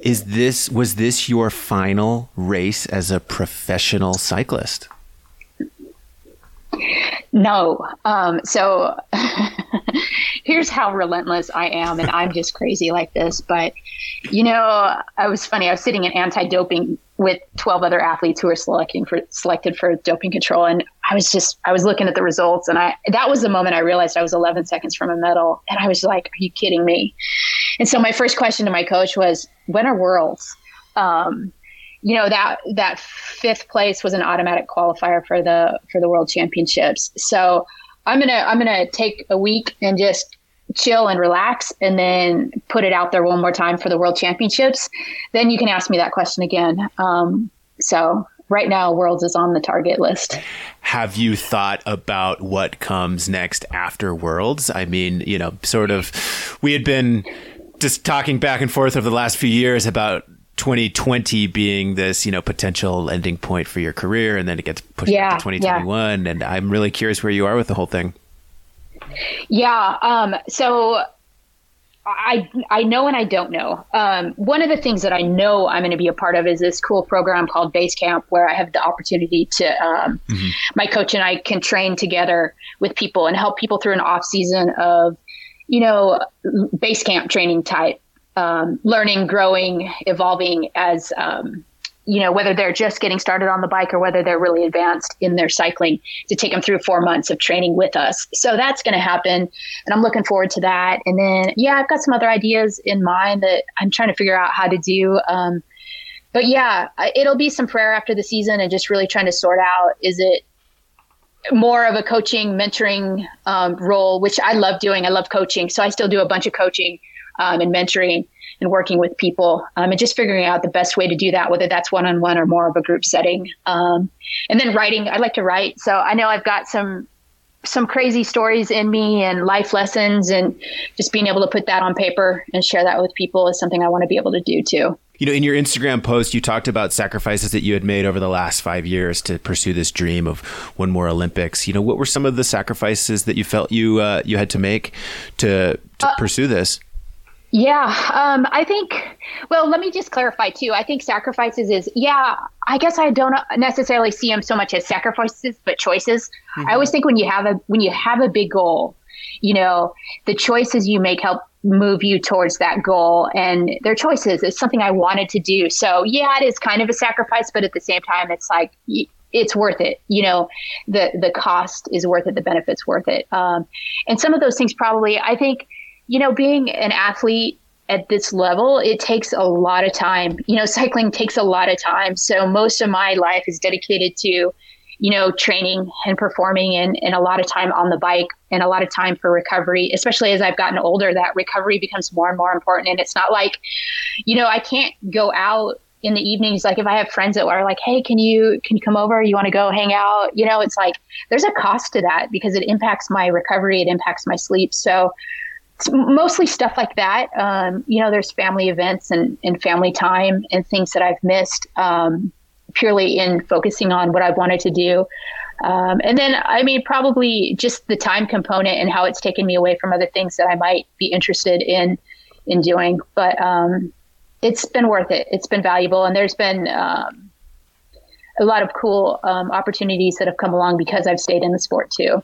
is this, was this your final race as a professional cyclist? No. Um, so here's how relentless I am, and I'm just crazy like this. But, you know, I was funny. I was sitting in anti-doping with twelve other athletes who were selecting for, selected for doping control. And I was just, I was looking at the results, and I, that was the moment I realized I was eleven seconds from a medal. And I was like, are you kidding me? And so my first question to my coach was, when are Worlds? Um, you know, that, that fifth place was an automatic qualifier for the, for the World Championships. So I'm going to, I'm going to take a week and just chill and relax, and then put it out there one more time for the World Championships. Then you can ask me that question again. Um, so right now Worlds is on the target list. Have you thought about what comes next after Worlds? I mean, you know, sort of, we had been just talking back and forth over the last few years about twenty twenty being this, you know, potential ending point for your career, and then it gets pushed yeah, to twenty twenty-one. Yeah. And I'm really curious where you are with the whole thing. Yeah. Um, so I, I know, and I don't know. Um, one of the things that I know I'm going to be a part of is this cool program called Base Camp, where I have the opportunity to, um, mm-hmm. my coach and I can train together with people and help people through an off season of, you know, base camp training type, um, learning, growing, evolving as, um, you know, whether they're just getting started on the bike or whether they're really advanced in their cycling, to take them through four months of training with us. So that's going to happen. And I'm looking forward to that. And then, yeah, I've got some other ideas in mind that I'm trying to figure out how to do. Um, but yeah, it'll be some prayer after the season and just really trying to sort out, is it more of a coaching, mentoring um, role, which I love doing. I love coaching. So I still do a bunch of coaching. um, and mentoring and working with people, um, and just figuring out the best way to do that, whether that's one-on-one or more of a group setting. Um, and then writing, I like to write. So I know I've got some, some crazy stories in me and life lessons, and just being able to put that on paper and share that with people is something I want to be able to do too. You know, in your Instagram post, you talked about sacrifices that you had made over the last five years to pursue this dream of one more Olympics. You know, what were some of the sacrifices that you felt you uh, you had to make to, to uh, pursue this? Yeah, um, I think, well, let me just clarify too. I think sacrifices is, yeah, I guess I don't necessarily see them so much as sacrifices, but choices. Mm-hmm. I always think when you have a, when you have a big goal, you know, the choices you make help move you towards that goal, and their choices is something I wanted to do. So yeah, it is kind of a sacrifice, but at the same time, it's like, it's worth it. You know, the, the cost is worth it. The benefit's worth it. Um, and some of those things probably, I think, you know, being an athlete at this level, it takes a lot of time. You know, cycling takes a lot of time. So most of my life is dedicated to, you know, training and performing, and, and a lot of time on the bike and a lot of time for recovery. Especially as I've gotten older, that recovery becomes more and more important. And it's not like, you know, I can't go out in the evenings. Like if I have friends that are like, hey, can you, can you come over? You want to go hang out? You know, it's like, there's a cost to that because it impacts my recovery. It impacts my sleep. So mostly stuff like that. Um, you know, there's family events and, and family time and things that I've missed um, purely in focusing on what I wanted to do. Um, and then, I mean, probably just the time component and how it's taken me away from other things that I might be interested in, in doing. But um, it's been worth it. It's been valuable. And there's been um, a lot of cool um, opportunities that have come along because I've stayed in the sport too.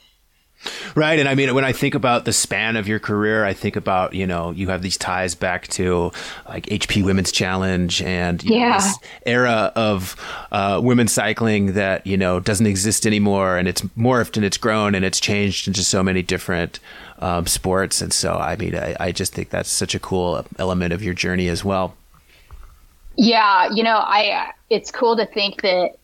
Right. And I mean, when I think about the span of your career, I think about, you know, you have these ties back to like H P Women's Challenge and you yeah. know, this era of uh, women's cycling that, you know, doesn't exist anymore. And it's morphed and it's grown and it's changed into so many different um, sports. And so, I mean, I, I just think that's such a cool element of your journey as well. Yeah. You know, I it's cool to think that.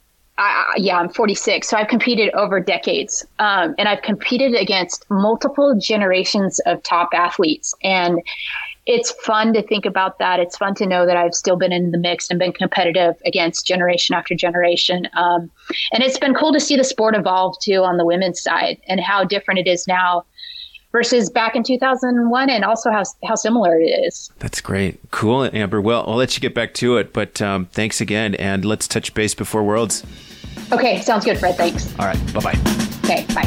I, yeah, I'm forty-six. So I've competed over decades um, and I've competed against multiple generations of top athletes. And it's fun to think about that. It's fun to know that I've still been in the mix and been competitive against generation after generation. Um, and it's been cool to see the sport evolve too on the women's side and how different it is now versus back in two thousand one, and also how how similar it is. That's great. Cool, Amber. Well, I'll let you get back to it, but um, thanks again, and let's touch base before Worlds. Okay, sounds good, Fred. Thanks. All right, bye-bye. Okay, bye.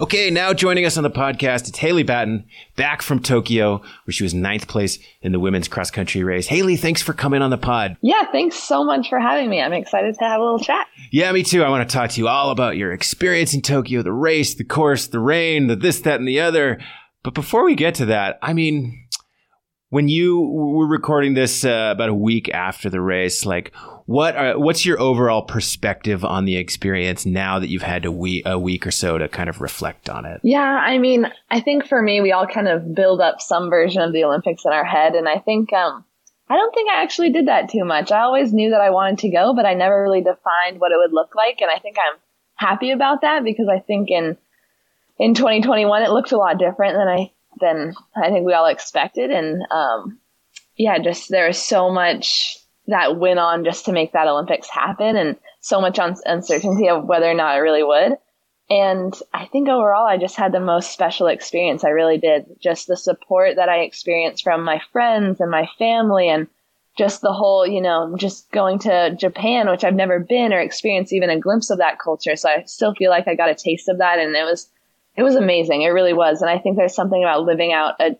Okay, now joining us on the podcast, it's Haley Batten, back from Tokyo, where she was ninth place in the women's cross-country race. Haley, thanks for coming on the pod. Yeah, thanks so much for having me. I'm excited to have a little chat. Yeah, me too. I want to talk to you all about your experience in Tokyo, the race, the course, the rain, the this, that, and the other. But before we get to that, I mean, when you were recording this uh, about a week after the race, like, what are, what's your overall perspective on the experience now that you've had a week, a week or so to kind of reflect on it? Yeah, I mean, I think for me, we all kind of build up some version of the Olympics in our head. And I think, um, I don't think I actually did that too much. I always knew that I wanted to go, but I never really defined what it would look like. And I think I'm happy about that because I think in, in twenty twenty-one, it looked a lot different than I than I think we all expected. And um, yeah, just there was so much that went on just to make that Olympics happen, and so much un- uncertainty of whether or not it really would. And I think overall, I just had the most special experience. I really did. Just the support that I experienced from my friends and my family, and just the whole, you know, just going to Japan, which I've never been or experienced even a glimpse of that culture. So I still feel like I got a taste of that. And it was It was amazing. It really was. And I think there's something about living out a,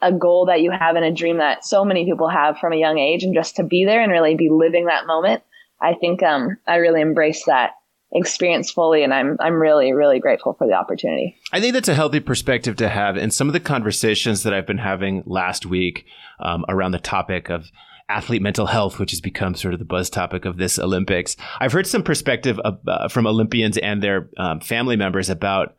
a goal that you have and a dream that so many people have from a young age, and just to be there and really be living that moment. I think um, I really embraced that experience fully, and I'm I'm really, really grateful for the opportunity. I think that's a healthy perspective to have. And some of the conversations that I've been having last week um, around the topic of athlete mental health, which has become sort of the buzz topic of this Olympics, I've heard some perspective of, uh, from Olympians and their um, family members about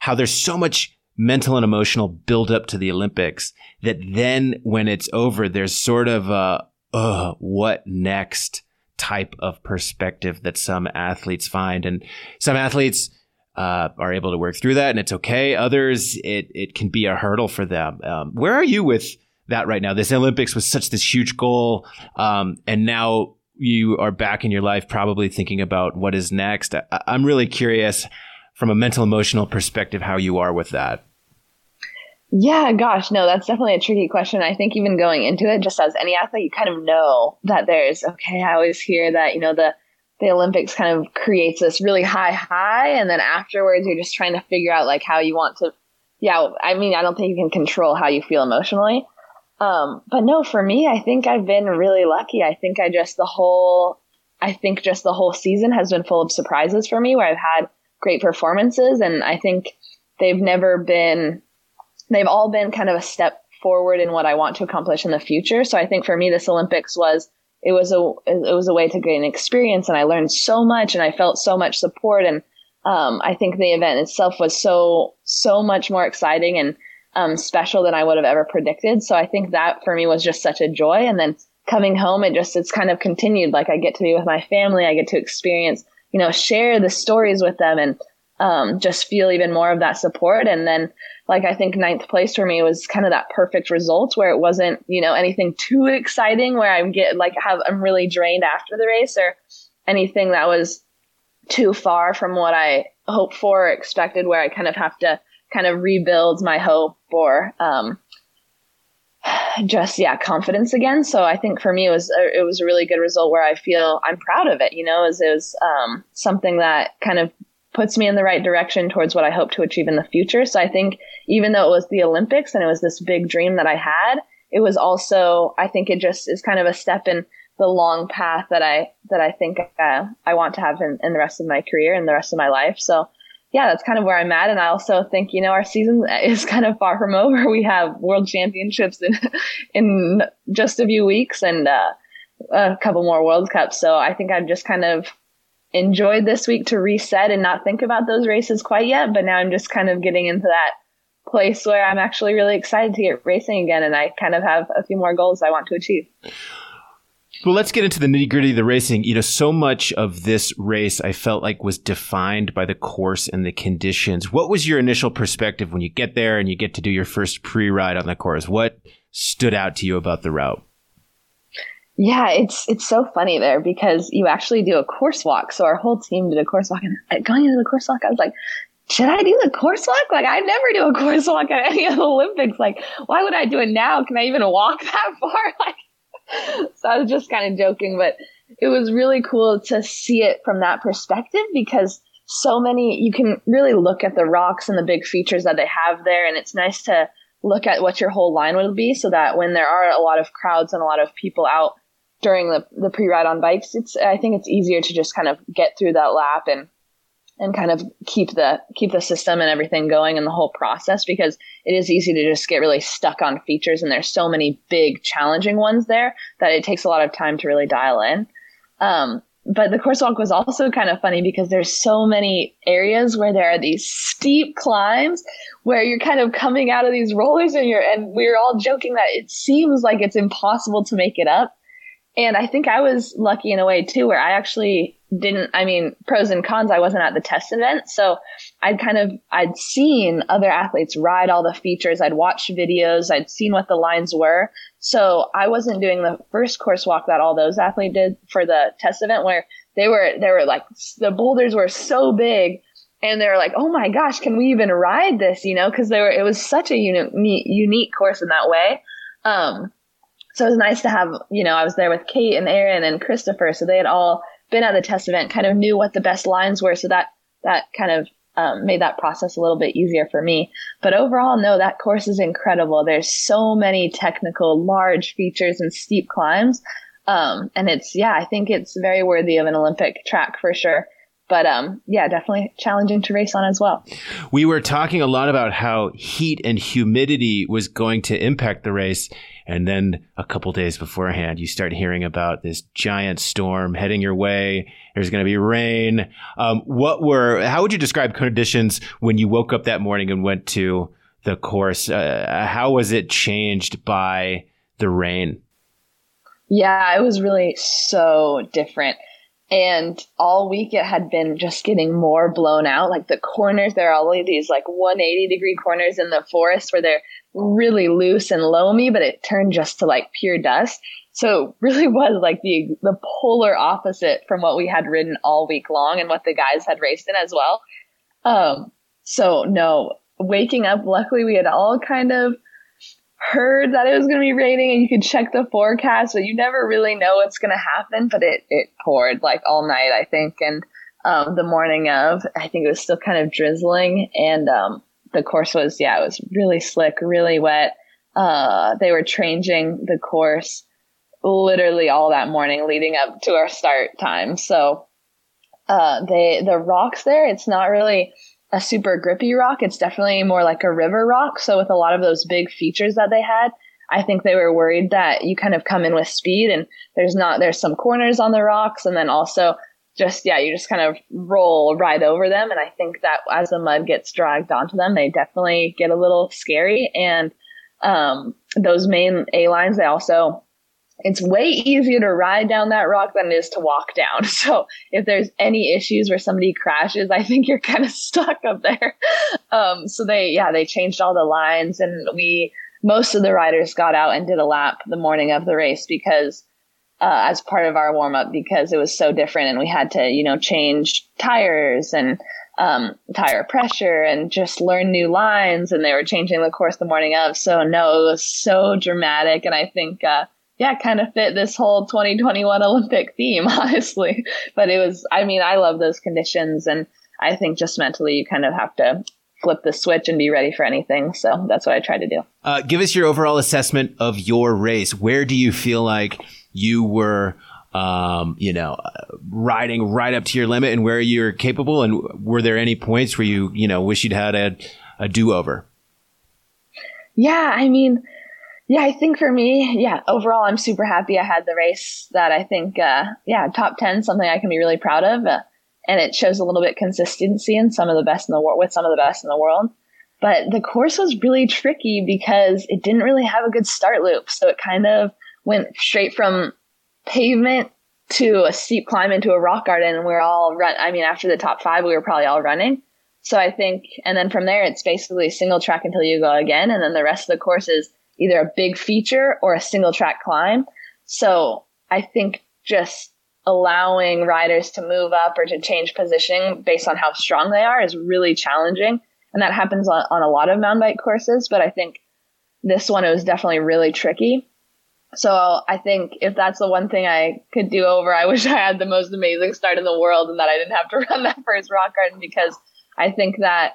how there's so much mental and emotional buildup to the Olympics that then when it's over, there's sort of a, uh, what next type of perspective that some athletes find. And some athletes uh, are able to work through that, and it's okay. Others, it it can be a hurdle for them. Um, where are you with that right now? This Olympics was such this huge goal, um, and now you are back in your life probably thinking about what is next. I, I'm really curious from a mental, emotional perspective how you are with that. Yeah, gosh, no, that's definitely a tricky question. I think even going into it, just as any athlete, you kind of know that there's, okay, I always hear that, you know, the, the Olympics kind of creates this really high high. And then afterwards, you're just trying to figure out like how you want to, yeah, I mean, I don't think you can control how you feel emotionally. Um, but no, for me, I think I've been really lucky. I think I just the whole, I think just the whole season has been full of surprises for me where I've had great performances. And I think they've never been... they've all been kind of a step forward in what I want to accomplish in the future. So I think for me, this Olympics was, it was a, it was a way to gain experience, and I learned so much and I felt so much support. And, um, I think the event itself was so, so much more exciting and, um, special than I would have ever predicted. So I think that for me was just such a joy. And then coming home, it just, it's kind of continued. Like I get to be with my family. I get to experience, you know, share the stories with them and, um, just feel even more of that support. And then, like, I think ninth place for me was kind of that perfect result where it wasn't, you know, anything too exciting where I'm get like have I'm really drained after the race or anything that was too far from what I hoped for or expected, where I kind of have to kind of rebuild my hope or um, just, yeah, confidence again. So I think for me, it was a, it was a really good result where I feel I'm proud of it, you know, as it was um, something that kind of puts me in the right direction towards what I hope to achieve in the future. So I think even though it was the Olympics and it was this big dream that I had, it was also, I think it just is kind of a step in the long path that I, that I think uh, I want to have in, in the rest of my career and the rest of my life. So yeah, that's kind of where I'm at. And I also think, you know, our season is kind of far from over. We have world championships in, in just a few weeks and uh, a couple more World Cups. So I think I'm just kind of enjoyed this week to reset and not think about those races quite yet. But now I'm just kind of getting into that place where I'm actually really excited to get racing again. And I kind of have a few more goals I want to achieve. Well, let's get into the nitty gritty of the racing. You know, so much of this race I felt like was defined by the course and the conditions. What was your initial perspective when you get there and you get to do your first pre-ride on the course? What stood out to you about the route? Yeah, it's it's so funny there because you actually do a course walk. So our whole team did a course walk, and going into the course walk, I was like, should I do the course walk? Like, I never do a course walk at any of the Olympics. Like, why would I do it now? Can I even walk that far? Like, so I was just kind of joking, but it was really cool to see it from that perspective because so many, you can really look at the rocks and the big features that they have there, and it's nice to look at what your whole line would be so that when there are a lot of crowds and a lot of people out during the, the pre-ride on bikes, it's, I think it's easier to just kind of get through that lap and, and kind of keep the, keep the system and everything going in the whole process, because it is easy to just get really stuck on features. And there's so many big challenging ones there that it takes a lot of time to really dial in. Um, but the course walk was also kind of funny because there's so many areas where there are these steep climbs where you're kind of coming out of these rollers and you're, and we were all joking that it seems like it's impossible to make it up. And I think I was lucky in a way, too, where I actually didn't, I mean, pros and cons, I wasn't at the test event. So I'd kind of, I'd seen other athletes ride all the features. I'd watched videos. I'd seen what the lines were. So I wasn't doing the first course walk that all those athletes did for the test event where they were, they were like, the boulders were so big and they were like, oh my gosh, can we even ride this? You know, because they were, it was such a unique, unique course in that way. Um, So it was nice to have, you know, I was there with Kate and Aaron and Christopher. So they had all been at the test event, kind of knew what the best lines were. So that, that kind of um, made that process a little bit easier for me. But overall, no, that course is incredible. There's so many technical, large features and steep climbs. Um, and it's, yeah, I think it's very worthy of an Olympic track for sure. But um, yeah, definitely challenging to race on as well. We were talking a lot about how heat and humidity was going to impact the race. And then a couple days beforehand, you start hearing about this giant storm heading your way. There's going to be rain. Um, what were, how would you describe conditions when you woke up that morning and went to the course? Uh, how was it changed by the rain? Yeah, it was really so different. And all week it had been just getting more blown out. Like the corners, there are all these like one hundred eighty degree corners in the forest where they're really loose and loamy, but it turned just to like pure dust. So it really was like the the polar opposite from what we had ridden all week long and what the guys had raced in as well. Um, so no, waking up, luckily we had all kind of heard that it was going to be raining and you could check the forecast, but you never really know what's going to happen. But it, it poured like all night, I think. And, um, the morning of, I think it was still kind of drizzling, and, um, the course was, yeah, it was really slick, really wet. Uh, they were changing the course literally all that morning leading up to our start time. So, uh, they, the rocks there, it's not really a super grippy rock. It's definitely more like a river rock. So with a lot of those big features that they had, I think they were worried that you kind of come in with speed and there's not, there's some corners on the rocks. And then also just, yeah, you just kind of roll right over them. And I think that as the mud gets dragged onto them, they definitely get a little scary. And, um, those main A lines, they also, it's way easier to ride down that rock than it is to walk down. So if there's any issues where somebody crashes, I think you're kind of stuck up there. Um, so they, yeah, they changed all the lines, and we, most of the riders got out and did a lap the morning of the race because, uh, as part of our warm up, because it was so different and we had to, you know, change tires and, um, tire pressure and just learn new lines. And they were changing the course the morning of. So no, it was so dramatic. And I think, uh, yeah, kind of fit this whole twenty twenty-one Olympic theme, honestly. But it was, I mean, I love those conditions. And I think just mentally, you kind of have to flip the switch and be ready for anything. So that's what I try to do. Uh, give us your overall assessment of your race. Where do you feel like you were, um, you know, riding right up to your limit and where you're capable? And were there any points where you, you know, wish you'd had a, a do-over? Yeah, I mean... Yeah, I think for me, yeah, overall, I'm super happy I had the race that I think, uh, yeah, top ten, something I can be really proud of. Uh, and it shows a little bit consistency in some of the best in the world, with some of the best in the world. But the course was really tricky because it didn't really have a good start loop. So it kind of went straight from pavement to a steep climb into a rock garden. And we we're all run. I mean, after the top five, we were probably all running. So I think, and then from there, it's basically single track until you go again. And then the rest of the course is either a big feature or a single track climb. So I think just allowing riders to move up or to change positioning based on how strong they are is really challenging. And that happens on, on a lot of mountain bike courses, but I think this one, it was definitely really tricky. So I think if that's the one thing I could do over, I wish I had the most amazing start in the world and that I didn't have to run that first rock garden, because I think that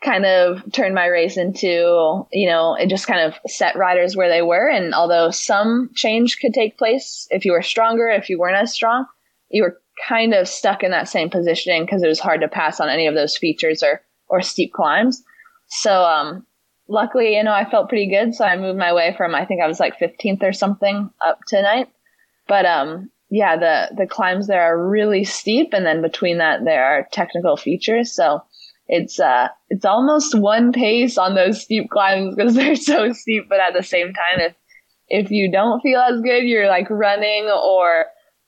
kind of turned my race into, you know, it just kind of set riders where they were. And although some change could take place, if you were stronger, if you weren't as strong, you were kind of stuck in that same positioning because it was hard to pass on any of those features or, or steep climbs. So, um, luckily, you know, I felt pretty good. So I moved my way from, I think I was like fifteenth or something up to ninth. But, um, yeah, the, the climbs there are really steep. And then between that, there are technical features. So, It's uh, it's almost one pace on those steep climbs because they're so steep. But at the same time, if if you don't feel as good, you're like running, or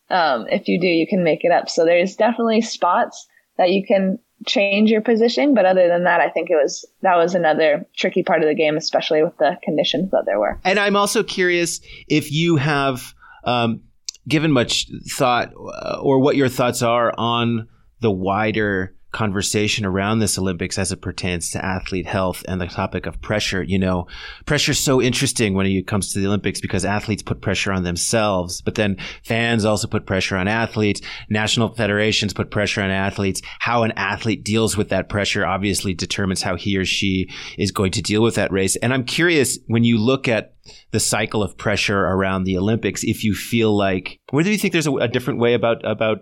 um, if you do, you can make it up. So there's definitely spots that you can change your position. But other than that, I think it was that was another tricky part of the game, especially with the conditions that there were. And I'm also curious if you have um, given much thought or what your thoughts are on the wider conversation around this Olympics as it pertains to athlete health and the topic of pressure. You know, pressure is so interesting when it comes to the Olympics because athletes put pressure on themselves, but then fans also put pressure on athletes. National federations put pressure on athletes. How an athlete deals with that pressure obviously determines how he or she is going to deal with that race. And I'm curious, when you look at the cycle of pressure around the Olympics, if you feel like, where do you think there's a, a different way about, about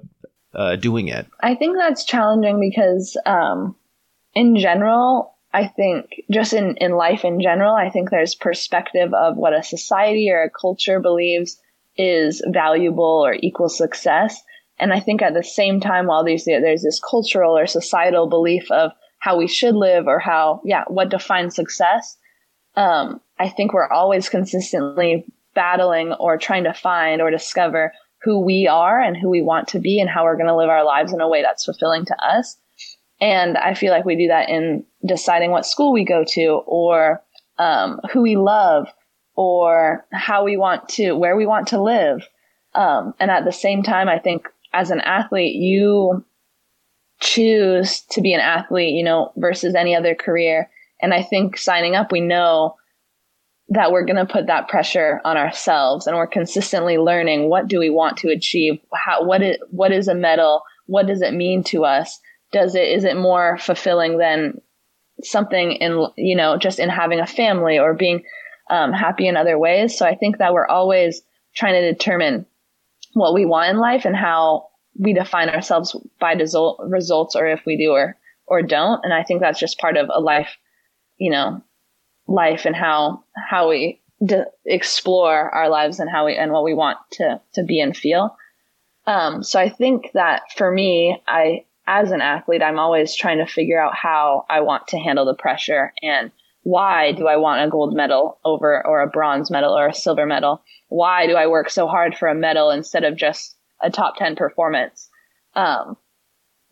Uh, doing it? I think that's challenging because um, in general, I think just in, in life in general, I think there's perspective of what a society or a culture believes is valuable or equals success. And I think at the same time, while there's, there's this cultural or societal belief of how we should live or how, yeah, what defines success, um, I think we're always consistently battling or trying to find or discover who we are and who we want to be and how we're going to live our lives in a way that's fulfilling to us. And I feel like we do that in deciding what school we go to, or um, who we love, or how we want to, where we want to live. Um, and at the same time, I think as an athlete, you choose to be an athlete, you know, versus any other career. And I think signing up, we know that we're going to put that pressure on ourselves, and we're consistently learning, what do we want to achieve? How, what is, what is a medal? What does it mean to us? Does it, is it more fulfilling than something in, you know, just in having a family or being um, happy in other ways? So I think that we're always trying to determine what we want in life and how we define ourselves by result, results, or if we do or, or don't. And I think that's just part of a life, you know, life and how, how we de- explore our lives and how we, and what we want to, to be and feel. Um, so I think that for me, I, as an athlete, I'm always trying to figure out how I want to handle the pressure, and why do I want a gold medal over, or a bronze medal or a silver medal? Why do I work so hard for a medal instead of just a top ten performance? Um,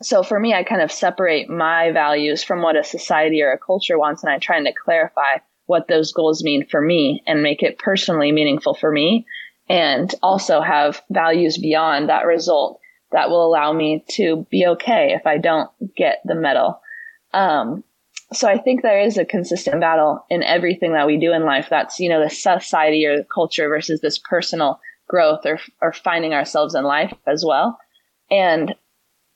so for me, I kind of separate my values from what a society or a culture wants, and I try to clarify what those goals mean for me and make it personally meaningful for me, and also have values beyond that result that will allow me to be okay if I don't get the medal. Um, so I think there is a consistent battle in everything that we do in life. That's, you know, the society or the culture versus this personal growth or, or finding ourselves in life as well. And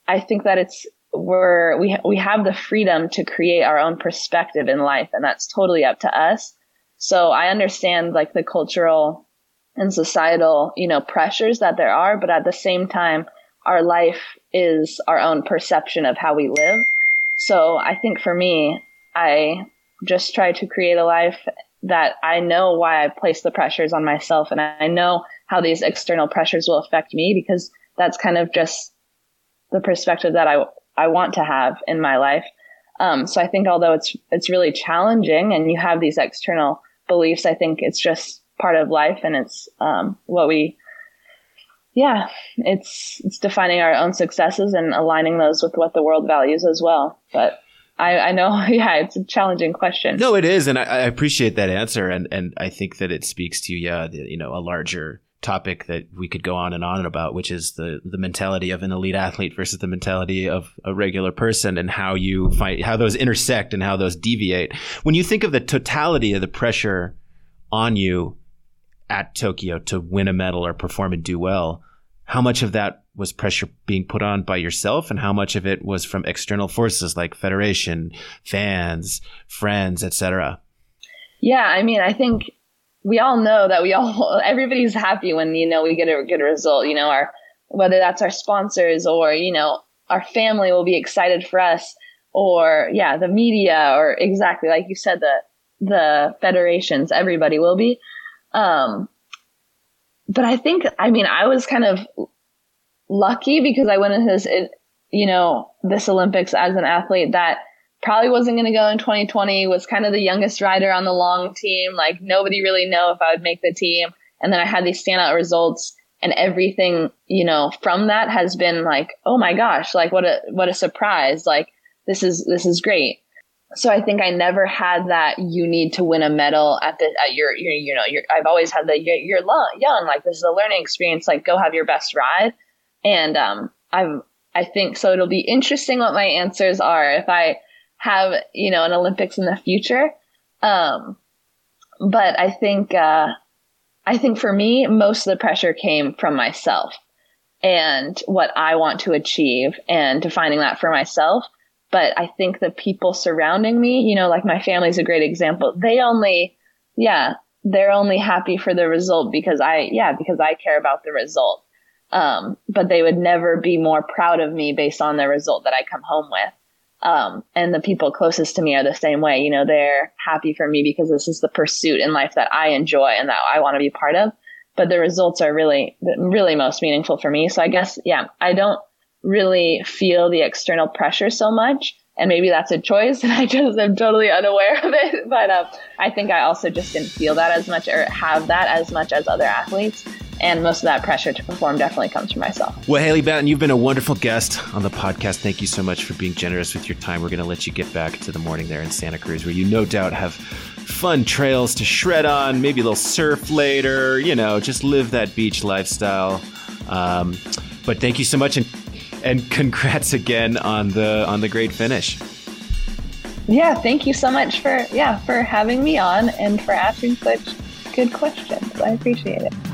I think that it's, we're, we, we have the freedom to create our own perspective in life, and that's totally up to us. So I understand like the cultural and societal, you know, pressures that there are, but at the same time, our life is our own perception of how we live. So I think for me, I just try to create a life that I know why I place the pressures on myself, and I know how these external pressures will affect me, because that's kind of just the perspective that I, I want to have in my life. Um, so I think although it's, it's really challenging and you have these external beliefs, I think it's just part of life, and it's um, what we, yeah, it's, it's defining our own successes and aligning those with what the world values as well. But I, I know, yeah, it's a challenging question. No, it is. And I, I appreciate that answer. And, and I think that it speaks to, yeah, the, you know, a larger topic that we could go on and on about, which is the, the mentality of an elite athlete versus the mentality of a regular person, and how you find, how those intersect and how those deviate. When you think of the totality of the pressure on you at Tokyo to win a medal or perform and do well, how much of that was pressure being put on by yourself, and how much of it was from external forces like federation, fans, friends, et cetera? Yeah, I mean, I think we all know that we all, everybody's happy when, you know, we get a good result, you know, our, whether that's our sponsors or, you know, our family will be excited for us, or yeah, the media, or exactly like you said, the, the federations, everybody will be. Um, but I think, I mean, I was kind of lucky because I went into this, it, you know, this Olympics as an athlete that probably wasn't going to go in twenty twenty, was kind of the youngest rider on the long team. Like nobody really knew if I would make the team. And then I had these standout results, and everything, you know, from that has been like, oh my gosh, like what a, what a surprise. Like this is, this is great. So I think I never had that you need to win a medal at the, at your, your you know, your, I've always had the, you're, you're young, like this is a learning experience, like go have your best ride. And um, I've, I think, so it'll be interesting what my answers are if I have, you know, an Olympics in the future. Um, but I think, uh, I think for me, most of the pressure came from myself and what I want to achieve and defining that for myself. But I think the people surrounding me, you know, like my family's a great example. They only, yeah, they're only happy for the result because I, yeah, because I care about the result. Um, but they would never be more proud of me based on the result that I come home with. Um, and the people closest to me are the same way. You know, they're happy for me because this is the pursuit in life that I enjoy and that I want to be part of. But the results are really, really most meaningful for me. So I guess, yeah, I don't really feel the external pressure so much, and maybe that's a choice and I just am totally unaware of it, but um, I think I also just didn't feel that as much or have that as much as other athletes, and most of that pressure to perform definitely comes from myself. Well, Haley Batten, you've been a wonderful guest on the podcast. Thank you so much for being generous with your time. We're going to let you get back to the morning there in Santa Cruz, where you no doubt have fun trails to shred on, maybe a little surf later, you know, just live that beach lifestyle. Um, but thank you so much, and and congrats again on the on the great finish. Yeah, thank you so much for yeah for having me on and for asking such good questions. I appreciate it.